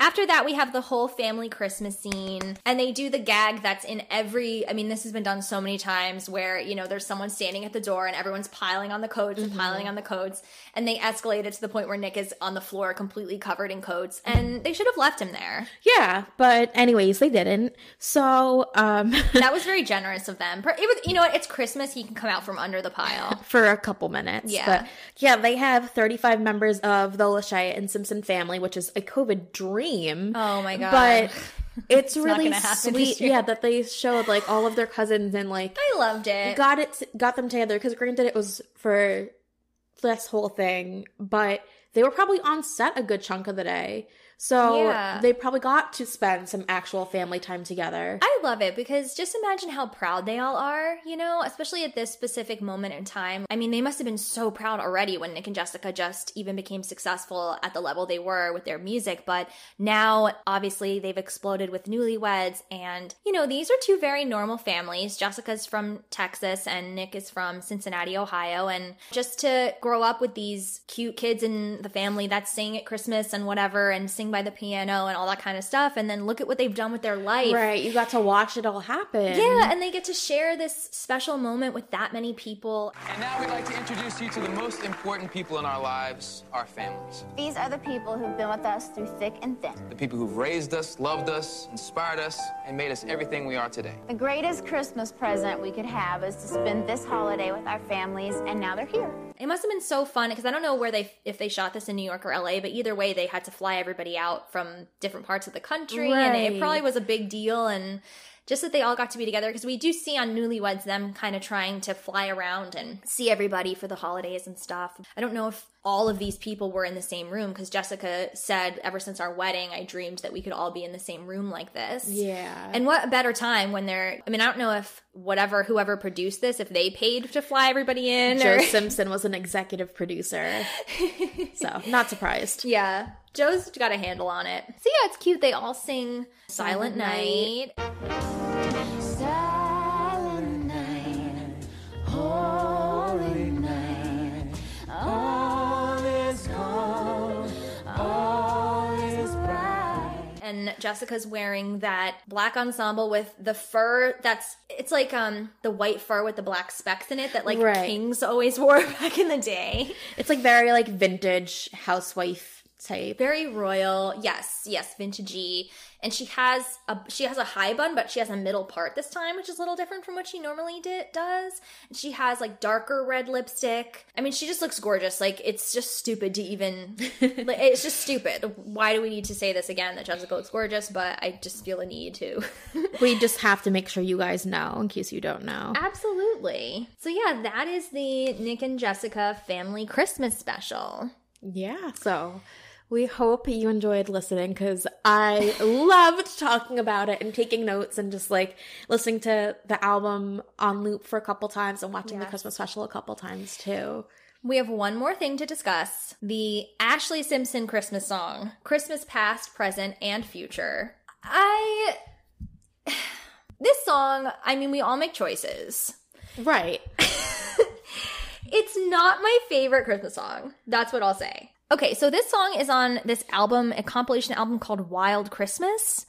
After that, we have the whole family Christmas scene, and they do the gag that's in every, I mean, this has been done so many times where, you know, there's someone standing at the door and everyone's piling on the coats and piling on the coats, and they escalate it to the point where Nick is on the floor completely covered in coats, and they should have left him there. Yeah, but anyways, they didn't. So, that was very generous of them. It was, you know what, it's Christmas, he can come out from under the pile. For a couple minutes. Yeah. But yeah, they have 35 members of the Lachey and Simpson family, which is a COVID dream. Oh my God. But it's really sweet, yeah, that they showed like all of their cousins and like I loved it. Got them together, because granted it was for this whole thing, but they were probably on set a good chunk of the day. So They probably got to spend some actual family time together. I love it, because just imagine how proud they all are, you know, especially at this specific moment in time. I mean, they must have been so proud already when Nick and Jessica just even became successful at the level they were with their music. But now, obviously, they've exploded with Newlyweds. And, you know, these are two very normal families. Jessica's from Texas and Nick is from Cincinnati, Ohio. And just to grow up with these cute kids in the family that sing at Christmas and whatever and sing by the piano and all that kind of stuff, and then look at what they've done with their life. Right, you got to watch it all happen. Yeah, and they get to share this special moment with that many people. And now we'd like to introduce you to the most important people in our lives, our families. These are the people who've been with us through thick and thin. The people who've raised us, loved us, inspired us, and made us everything we are today. The greatest Christmas present we could have is to spend this holiday with our families, and now they're here. It must have been so fun, because I don't know where if they shot this in New York or LA, but either way, they had to fly everybody out from different parts of the country, right. And it probably was a big deal, and just that they all got to be together, because we do see on Newlyweds them kind of trying to fly around and see everybody for the holidays and stuff. I don't know if all of these people were in the same room, because Jessica said, ever since our wedding, I dreamed that we could all be in the same room like this. Yeah. And what a better time when they're, I mean, I don't know if whoever produced this, if they paid to fly everybody in. Joe Simpson was an executive producer. So, not surprised. Yeah. Joe's got a handle on it. So yeah, it's cute. They all sing Silent Night. Silent night, holy night, all is calm, all is bright. And Jessica's wearing that black ensemble with the fur it's like the white fur with the black specks in it that like kings always wore back in the day. It's like very like vintage housewife type. Very royal. Yes, vintagey. And she has a high bun, but she has a middle part this time, which is a little different from what she normally does. And she has like darker red lipstick. I mean, she just looks gorgeous. Like, it's just stupid to even it's just stupid. Why do we need to say this again that Jessica looks gorgeous? But I just feel a need to. We just have to make sure you guys know in case you don't know. Absolutely. So yeah, that is the Nick and Jessica family Christmas special. Yeah. So we hope you enjoyed listening, because I loved talking about it and taking notes and just like listening to the album on loop for a couple times and watching the Christmas special a couple times too. We have one more thing to discuss. The Ashlee Simpson Christmas song, Christmas past, present, and future. This song, I mean, we all make choices. Right. It's not my favorite Christmas song. That's what I'll say. Okay, so this song is on this album, a compilation album called Wild Christmas.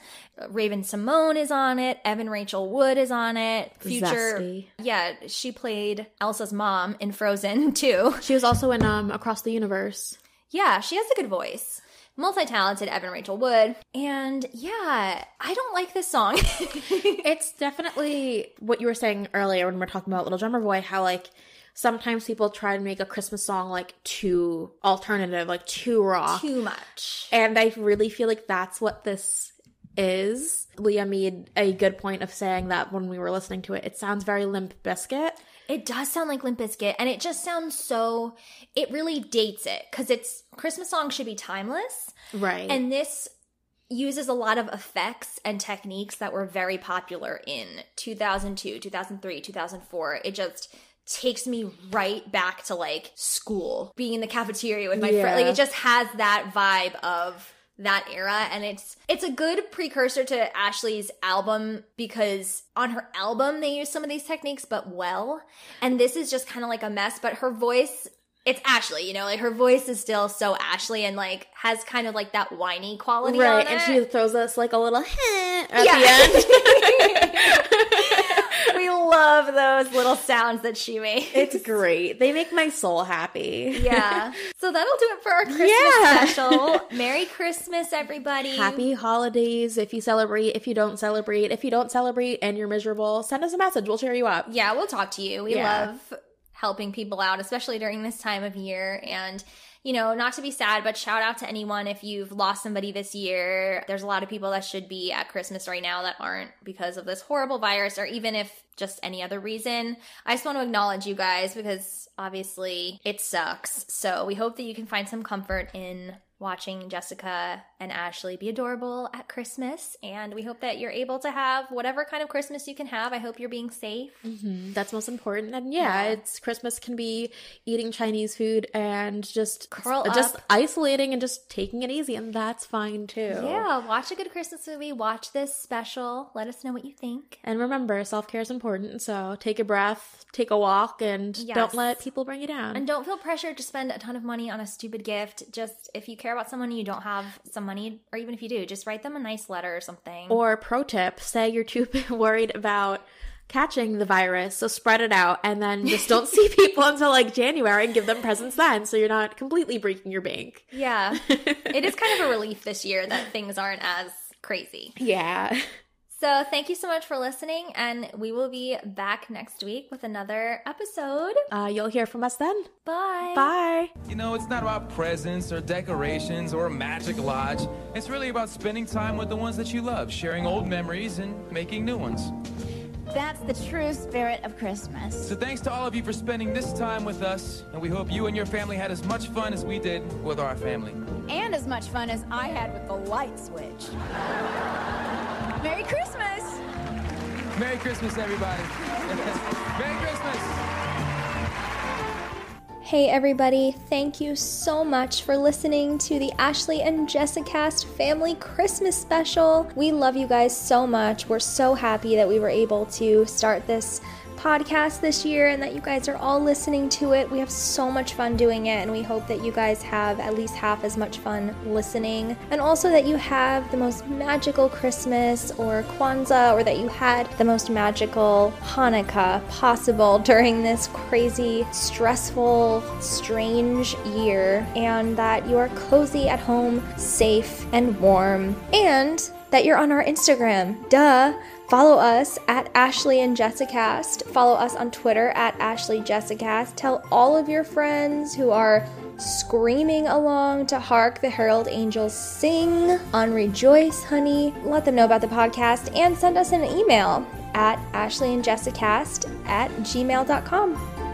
Raven Simone is on it. Evan Rachel Wood is on it. Future. Zesty. Yeah, she played Elsa's mom in Frozen, too. She was also in Across the Universe. Yeah, she has a good voice. Multi-talented Evan Rachel Wood. And yeah, I don't like this song. It's definitely what you were saying earlier when we were talking about Little Drummer Boy, how like sometimes people try to make a Christmas song like too alternative, like too rock. Too much. And I really feel like that's what this is. Leah made a good point of saying that when we were listening to it. It sounds very Limp Bizkit. It does sound like Limp Bizkit, and it just sounds so – it really dates it because it's – Christmas songs should be timeless. Right. And this uses a lot of effects and techniques that were very popular in 2002, 2003, 2004. It just takes me right back to like school, being in the cafeteria with my friend. Like it just has that vibe of that era, and it's a good precursor to Ashlee's album because on her album they use some of these techniques but well, and this is just kind of like a mess, but her voice, it's Ashlee, you know, like her voice is still so Ashlee and like has kind of like that whiny quality right on it. And she throws us like a little hint at the end. We love those little sounds that she makes. It's great. They make my soul happy. Yeah. So that'll do it for our Christmas special. Merry Christmas, everybody. Happy holidays. If you celebrate, if you don't celebrate, if you don't celebrate and you're miserable, send us a message. We'll cheer you up. Yeah, we'll talk to you. We love helping people out, especially during this time of year. And, you know, not to be sad, but shout out to anyone if you've lost somebody this year. There's a lot of people that should be at Christmas right now that aren't because of this horrible virus, or even if just any other reason. I just want to acknowledge you guys because obviously it sucks. So we hope that you can find some comfort in watching Jessica and Ashlee be adorable at Christmas. And we hope that you're able to have whatever kind of Christmas you can have. I hope you're being safe. Mm-hmm. That's most important. And it's Christmas can be eating Chinese food and just curl up, isolating and just taking it easy. And that's fine too. Yeah. Watch a good Christmas movie. Watch this special. Let us know what you think. And remember, self-care is important. So take a breath, take a walk, and don't let people bring you down. And don't feel pressured to spend a ton of money on a stupid gift. Just if you care about someone and you don't have some money, or even if you do, just write them a nice letter or something. Or pro tip, say you're too worried about catching the virus, so spread it out and then just don't see people until like January and give them presents then, so you're not completely breaking your bank. Yeah. It is kind of a relief this year that things aren't as crazy. Yeah. So thank you so much for listening, and we will be back next week with another episode. You'll hear from us then. Bye. Bye. You know, it's not about presents or decorations or a magic lodge. It's really about spending time with the ones that you love, sharing old memories and making new ones. That's the true spirit of Christmas. So thanks to all of you for spending this time with us, and we hope you and your family had as much fun as we did with our family. And as much fun as I had with the light switch. Merry Christmas! Merry Christmas, everybody. Merry Christmas! Hey, everybody. Thank you so much for listening to the Ashlee and Jessicast Family Christmas Special. We love you guys so much. We're so happy that we were able to start this podcast this year and that you guys are all listening to it. We have so much fun doing it, and we hope that you guys have at least half as much fun listening, and also that you have the most magical Christmas or Kwanzaa, or that you had the most magical Hanukkah possible during this crazy, stressful, strange year, and that you are cozy at home, safe and warm, and that you're on our Instagram. Duh! Follow us at Ashlee and Jessicast. Follow us on Twitter at Ashlee Jessicast. Tell all of your friends who are screaming along to Hark the Herald Angels Sing on ReJoyce, honey. Let them know about the podcast and send us an email at ashleeandjessicast@gmail.com.